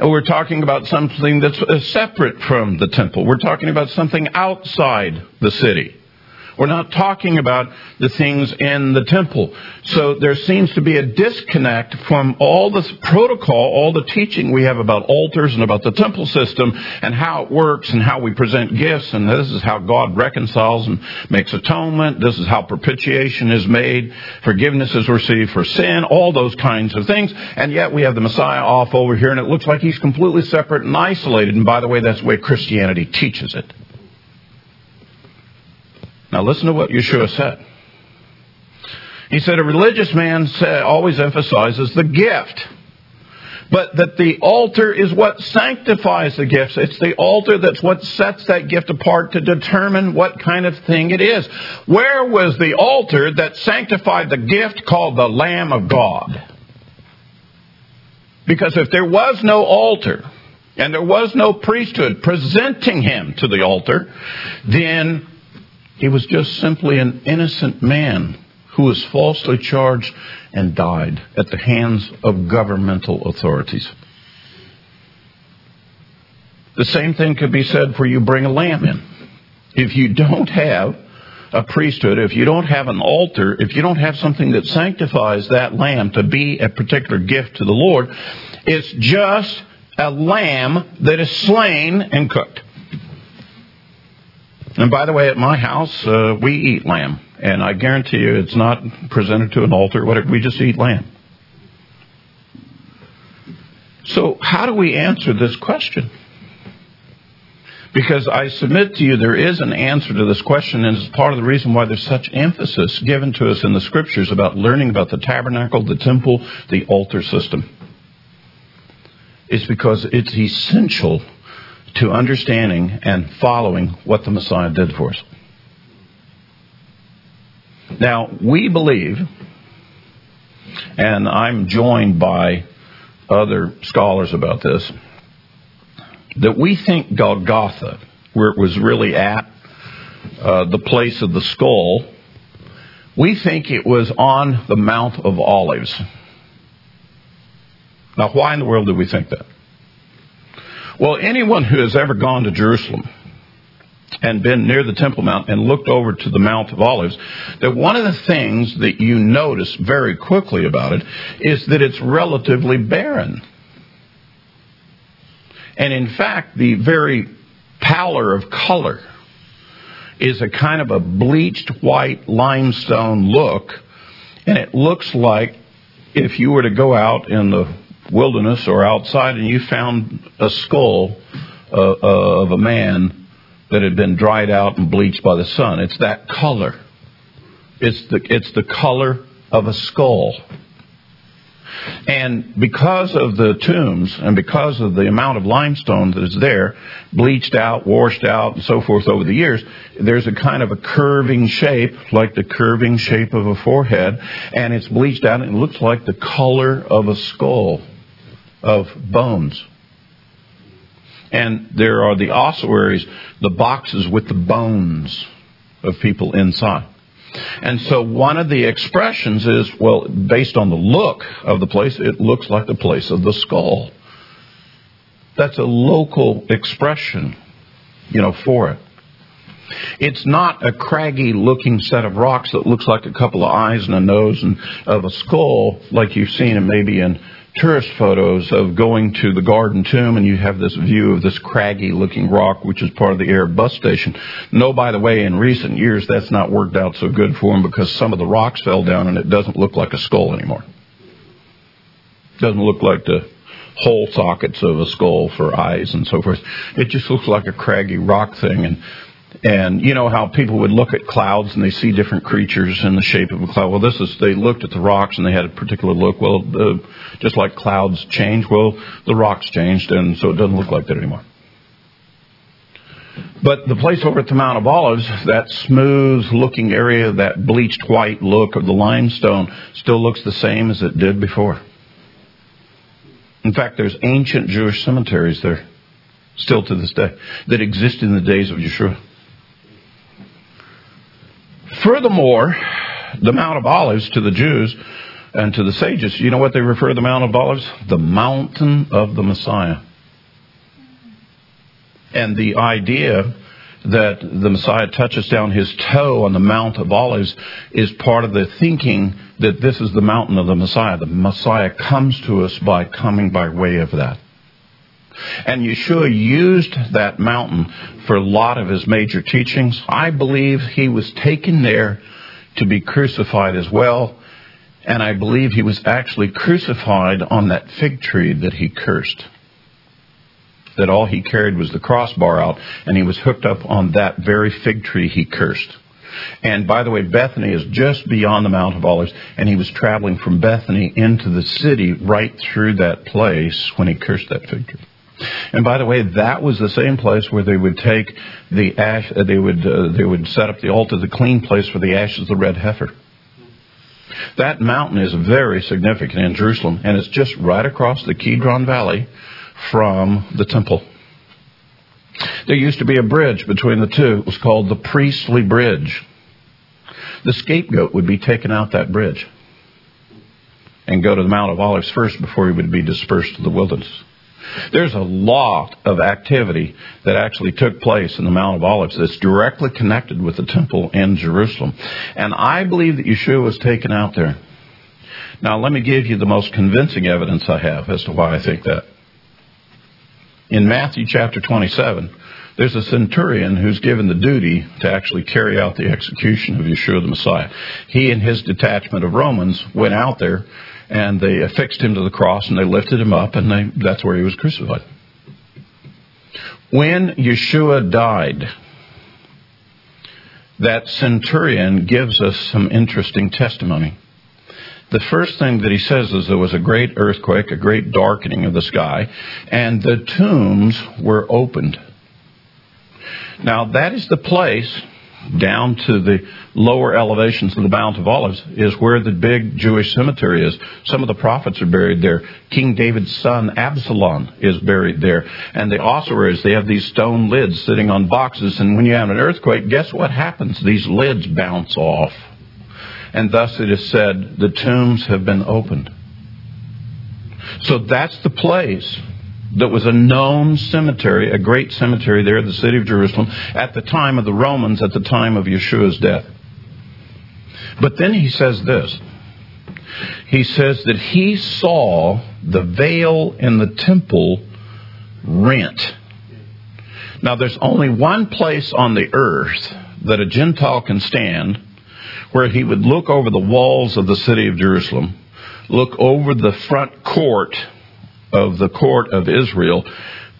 we're talking about something that's uh, separate from the temple. We're talking about something outside the city. We're not talking about the things in the temple. So there seems to be a disconnect from all this protocol, all the teaching we have about altars and about the temple system and how it works and how we present gifts. And this is how God reconciles and makes atonement. This is how propitiation is made. Forgiveness is received for sin. All those kinds of things. And yet we have the Messiah off over here, and it looks like he's completely separate and isolated. And by the way, that's the way Christianity teaches it. Now listen to what Yeshua said. He said, a religious man always emphasizes the gift. but that the altar is what sanctifies the gifts. It's the altar that's what sets that gift apart to determine what kind of thing it is. Where was the altar that sanctified the gift called the Lamb of God? Because if there was no altar, and there was no priesthood presenting him to the altar, then he was just simply an innocent man who was falsely charged and died at the hands of governmental authorities. The same thing could be said for you bring a lamb in. If you don't have a priesthood, if you don't have an altar, if you don't have something that sanctifies that lamb to be a particular gift to the Lord, it's just a lamb that is slain and cooked. And by the way, at my house, uh, we eat lamb. And I guarantee you it's not presented to an altar. Whatever, we just eat lamb. So how do we answer this question? Because I submit to you there is an answer to this question, and it's part of the reason why there's such emphasis given to us in the Scriptures about learning about the tabernacle, the temple, the altar system. It's because it's essential to understanding and following what the Messiah did for us. Now, we believe, and I'm joined by other scholars about this, that we think Golgotha, where it was really at, uh, the place of the skull, we think it was on the Mount of Olives. Now, why in the world do we think that? Well, anyone who has ever gone to Jerusalem and been near the Temple Mount and looked over to the Mount of Olives, that one of the things that you notice very quickly about it is that it's relatively barren. And in fact, the very pallor of color is a kind of a bleached white limestone look, and it looks like if you were to go out in the wilderness or outside and you found a skull uh, uh, of a man that had been dried out and bleached by the sun. It's that color. It's the, it's the color of a skull. And because of the tombs and because of the amount of limestone that is there, bleached out, washed out, and so forth over the years, there's a kind of a curving shape, like the curving shape of a forehead, and it's bleached out and it looks like the color of a skull, of bones. And there are the ossuaries, the boxes with the bones of people inside. And so one of the expressions is, well, based on the look of the place, it looks like the place of the skull. That's a local expression, you know, for it. It's not a craggy-looking set of rocks that looks like a couple of eyes and a nose and of a skull, like you've seen and maybe in tourist photos of going to the Garden Tomb, and you have this view of this craggy-looking rock, which is part of the Arab bus station. No, by the way, in recent years, that's not worked out so good for them because some of the rocks fell down, and it doesn't look like a skull anymore. It doesn't look like the hole sockets of a skull for eyes and so forth. It just looks like a craggy rock thing, and And you know how people would look at clouds and they see different creatures in the shape of a cloud. Well, this is, they looked at the rocks and they had a particular look. Well, uh, just like clouds change, well, the rocks changed, and so it doesn't look like that anymore. But the place over at the Mount of Olives, that smooth-looking area, that bleached white look of the limestone, still looks the same as it did before. In fact, there's ancient Jewish cemeteries there, still to this day, that exist in the days of Yeshua. Furthermore, the Mount of Olives to the Jews and to the sages, you know what they refer to the Mount of Olives? The mountain of the Messiah. And the idea that the Messiah touches down his toe on the Mount of Olives is part of the thinking that this is the mountain of the Messiah. The Messiah comes to us by coming by way of that. And Yeshua used that mountain for a lot of his major teachings. I believe he was taken there to be crucified as well. And I believe he was actually crucified on that fig tree that he cursed. That all he carried was the crossbar out, and he was hooked up on that very fig tree he cursed. And by the way, Bethany is just beyond the Mount of Olives, and he was traveling from Bethany into the city right through that place when he cursed that fig tree. And by the way, that was the same place where they would take the ash, they would uh, they would set up the altar, the clean place for the ashes of the red heifer. That mountain is very significant in Jerusalem, and it's just right across the Kidron Valley from the temple. There used to be a bridge between the two. It was called the Priestly Bridge. The scapegoat would be taken out that bridge and go to the Mount of Olives first before he would be dispersed to the wilderness. There's a lot of activity that actually took place in the Mount of Olives that's directly connected with the temple in Jerusalem. And I believe that Yeshua was taken out there. Now, let me give you the most convincing evidence I have as to why I think that. In Matthew chapter twenty-seven, there's a centurion who's given the duty to actually carry out the execution of Yeshua the Messiah. He and his detachment of Romans went out there, and they affixed him to the cross, and they lifted him up, and they, that's where he was crucified. When Yeshua died, that centurion gives us some interesting testimony. The first thing that he says is there was a great earthquake, a great darkening of the sky, and the tombs were opened. Now, that is the place down to the lower elevations of the Mount of Olives is where the big Jewish cemetery is. Some of the prophets are buried there. King David's son Absalom is buried there. And the ossuaries, they have these stone lids sitting on boxes. And when you have an earthquake, guess what happens? These lids bounce off. And thus it is said, the tombs have been opened. So that's the place that was a known cemetery, a great cemetery there in the city of Jerusalem at the time of the Romans, at the time of Yeshua's death. But then he says this. He says that he saw the veil in the temple rent. Now, there's only one place on the earth that a Gentile can stand where he would look over the walls of the city of Jerusalem, look over the front court of the court of Israel,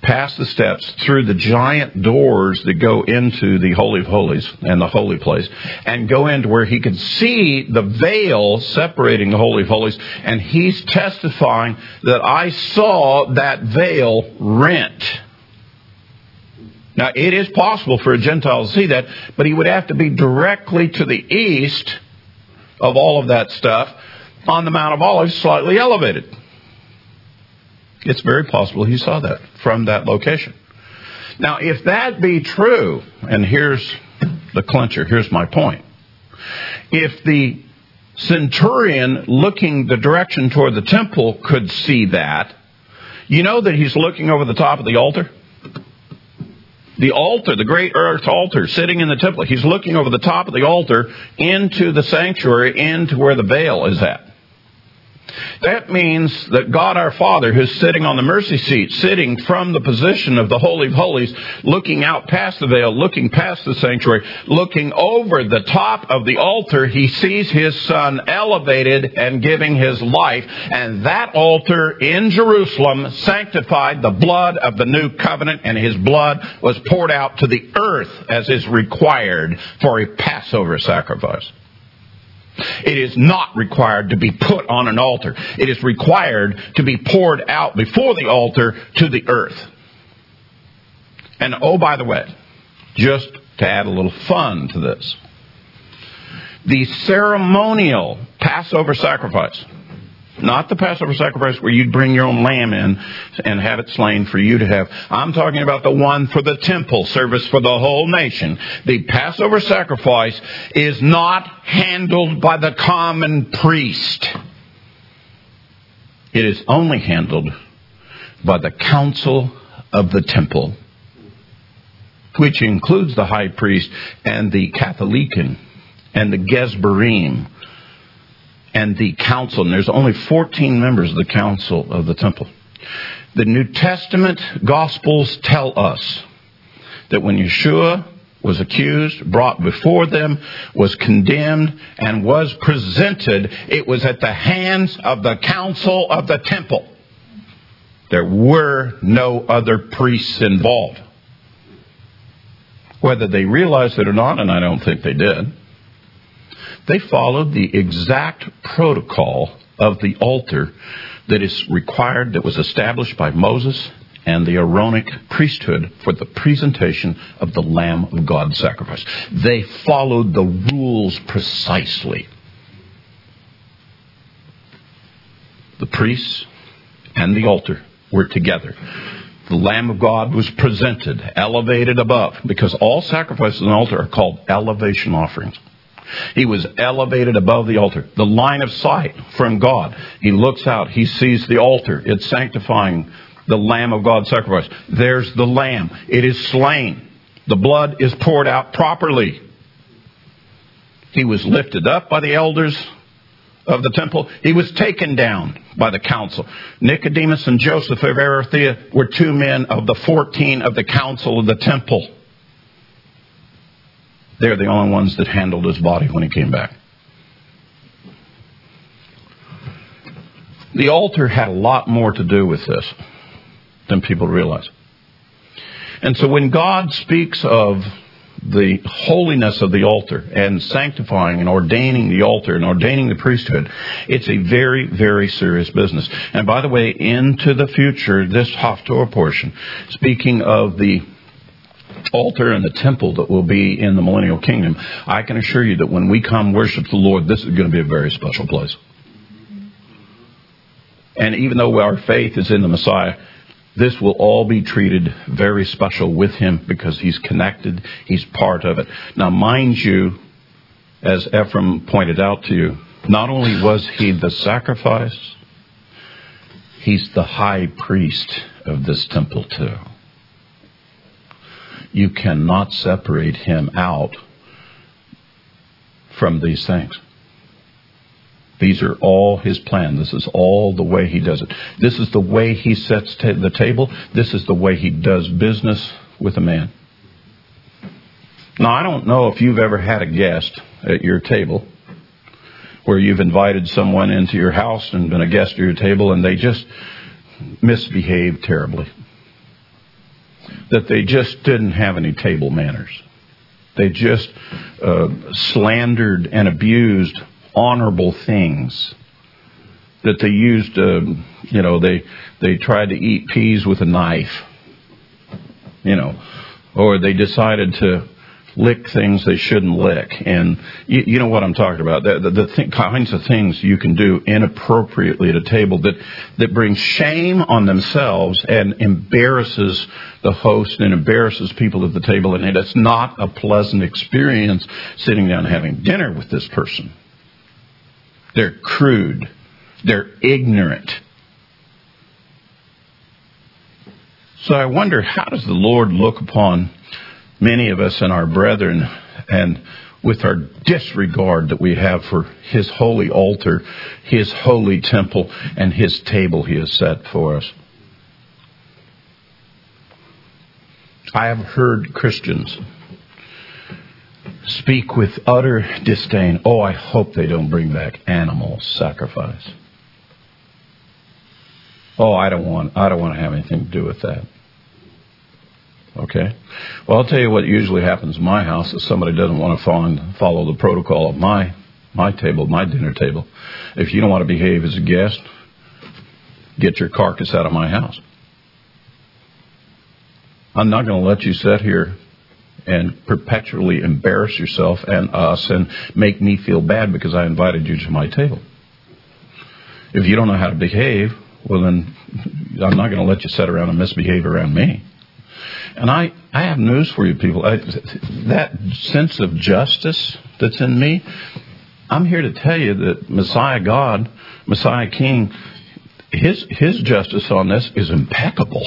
past the steps, through the giant doors that go into the Holy of Holies and the holy place, and go into where he could see the veil separating the Holy of Holies, and he's testifying that I saw that veil rent. Now, it is possible for a Gentile to see that, but he would have to be directly to the east of all of that stuff on the Mount of Olives, slightly elevated. It's very possible he saw that from that location. Now, if that be true, and here's the clincher, here's my point. If the centurion looking the direction toward the temple could see that, you know that he's looking over the top of the altar? The altar, the great earth altar, sitting in the temple. He's looking over the top of the altar into the sanctuary, into where the veil is at. That means that God our Father, who's sitting on the mercy seat, sitting from the position of the Holy of Holies, looking out past the veil, looking past the sanctuary, looking over the top of the altar, he sees his Son elevated and giving his life. And that altar in Jerusalem sanctified the blood of the new covenant, and his blood was poured out to the earth as is required for a Passover sacrifice. It is not required to be put on an altar. It is required to be poured out before the altar to the earth. And oh, by the way, just to add a little fun to this, the ceremonial Passover sacrifice, not the Passover sacrifice where you'd bring your own lamb in and have it slain for you to have. I'm talking about the one for the temple service for the whole nation. The Passover sacrifice is not handled by the common priest. It is only handled by the council of the temple, which includes the high priest and the Catholican and the Gesbarim, and the council, and there's only fourteen members of the council of the temple. The New Testament Gospels tell us that when Yeshua was accused, brought before them, was condemned, and was presented, it was at the hands of the council of the temple. There were no other priests involved. Whether they realized it or not, and I don't think they did, They followed the exact protocol of the altar that is required, that was established by Moses and the Aaronic priesthood for the presentation of the Lamb of God sacrifice. They followed the rules precisely. The priests and the altar were together. The Lamb of God was presented, elevated above, because all sacrifices on the altar are called elevation offerings. He was elevated above the altar. The line of sight from God. He looks out. He sees the altar. It's sanctifying the Lamb of God sacrifice. There's the Lamb. It is slain. The blood is poured out properly. He was lifted up by the elders of the temple. He was taken down by the council. Nicodemus and Joseph of Arimathea were two men of the fourteen of the council of the temple. They're the only ones that handled his body when he came back. The altar had a lot more to do with this than people realize. And so when God speaks of the holiness of the altar and sanctifying and ordaining the altar and ordaining the priesthood, it's a very, very serious business. And by the way, into the future, this Haftorah portion, speaking of the altar and the temple that will be in the millennial kingdom, I can assure you that when we come worship the Lord, this is going to be a very special place. And even though our faith is in the Messiah, this will all be treated very special with him because he's connected, he's part of it. Now, mind you, as Ephraim pointed out to you, not only was he the sacrifice, he's the high priest of this temple too. You cannot separate him out from these things. These are all his plan. This is all the way he does it. This is the way he sets ta- the table. This is the way he does business with a man. Now, I don't know if you've ever had a guest at your table where you've invited someone into your house and been a guest at your table and they just misbehaved terribly. That they just didn't have any table manners. They just uh, slandered and abused honorable things. That they used, uh, you know, they they tried to eat peas with a knife, you know, or they decided to lick things they shouldn't lick. And you, you know what I'm talking about. The, the, the th- kinds of things you can do inappropriately at a table that, that brings shame on themselves and embarrasses the host and embarrasses people at the table. And it's not a pleasant experience sitting down and having dinner with this person. They're crude. They're ignorant. So I wonder, how does the Lord look upon many of us and our brethren, and with our disregard that we have for his holy altar, his holy temple, and his table he has set for us? I have heard Christians speak with utter disdain, "Oh, I hope they don't bring back animal sacrifice. Oh, I don't want, I don't want to have anything to do with that." Okay? Well, I'll tell you what usually happens in my house is somebody doesn't want to follow the protocol of my my table, my dinner table. If you don't want to behave as a guest, get your carcass out of my house. I'm not going to let you sit here and perpetually embarrass yourself and us and make me feel bad because I invited you to my table. If you don't know how to behave, well then I'm not going to let you sit around and misbehave around me. And I, I have news for you people. I, that sense of justice that's in me, I'm here to tell you that Messiah God, Messiah King, his his justice on this is impeccable.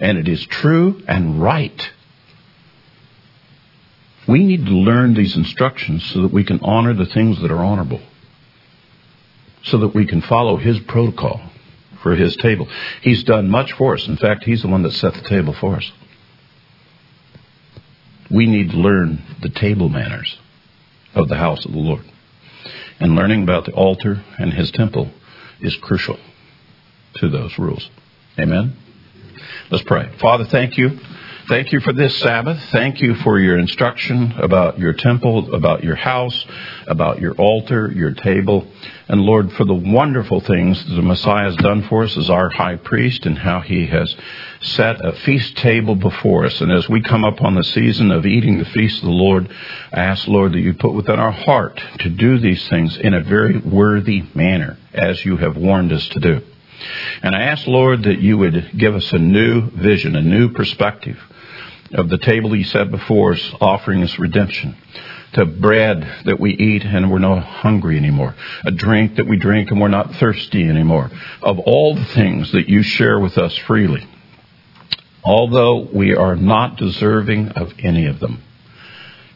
And it is true and right. We need to learn these instructions so that we can honor the things that are honorable. So that we can follow his protocol for his table. He's done much for us. In fact, he's the one that set the table for us. We need to learn the table manners of the house of the Lord. And learning about the altar and his temple is crucial to those rules. Amen? Let's pray. Father, thank you Thank you for this Sabbath. Thank you for your instruction about your temple, about your house, about your altar, your table. And Lord, for the wonderful things the Messiah has done for us as our high priest and how he has set a feast table before us. And as we come up on the season of eating the feast of the Lord, I ask, Lord, that you put within our heart to do these things in a very worthy manner, as you have warned us to do. And I ask, Lord, that you would give us a new vision, a new perspective of the table you set before us, offering us redemption, to bread that we eat and we're not hungry anymore, a drink that we drink and we're not thirsty anymore, of all the things that you share with us freely, although we are not deserving of any of them.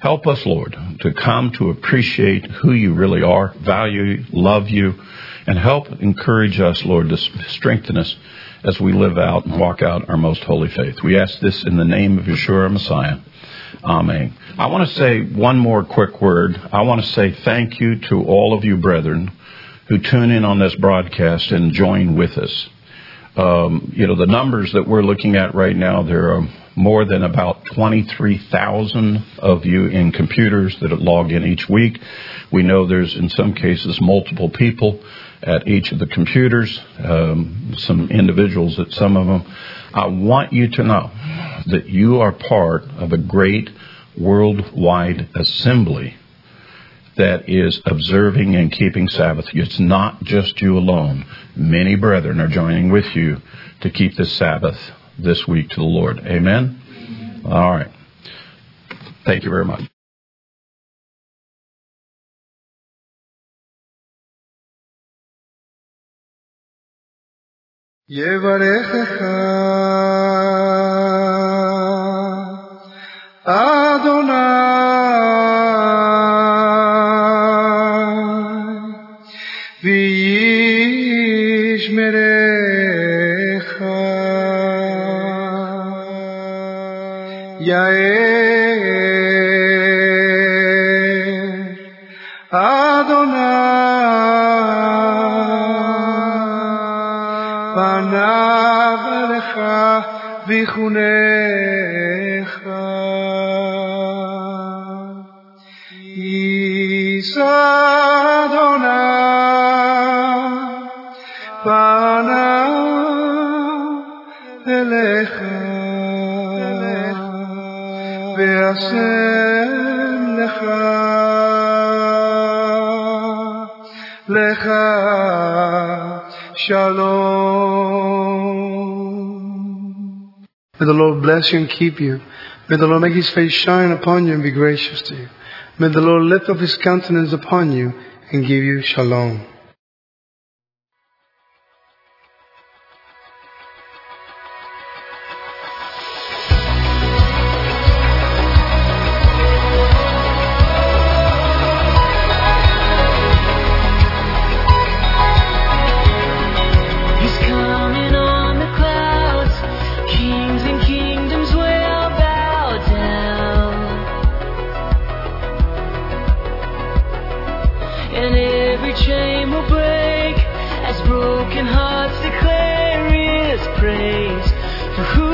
Help us, Lord, to come to appreciate who you really are, value you, love you, and help encourage us, Lord, to strengthen us as we live out and walk out our most holy faith. We ask this in the name of Yeshua, Messiah. Amen. I want to say one more quick word. I want to say thank you to all of you brethren who tune in on this broadcast and join with us. Um, you know, the numbers that we're looking at right now, there are more than about twenty-three thousand of you in computers that log in each week. We know there's, in some cases, multiple people at each of the computers, um, some individuals at some of them. I want you to know that you are part of a great worldwide assembly that is observing and keeping Sabbath. It's not just you alone. Many brethren are joining with you to keep this Sabbath this week to the Lord. Amen? Amen. All right. Thank you very much. Shalom. May the Lord bless you and keep you. May the Lord make his face shine upon you and be gracious to you. May the Lord lift up his countenance upon you and give you shalom. Break as broken hearts declare his praise.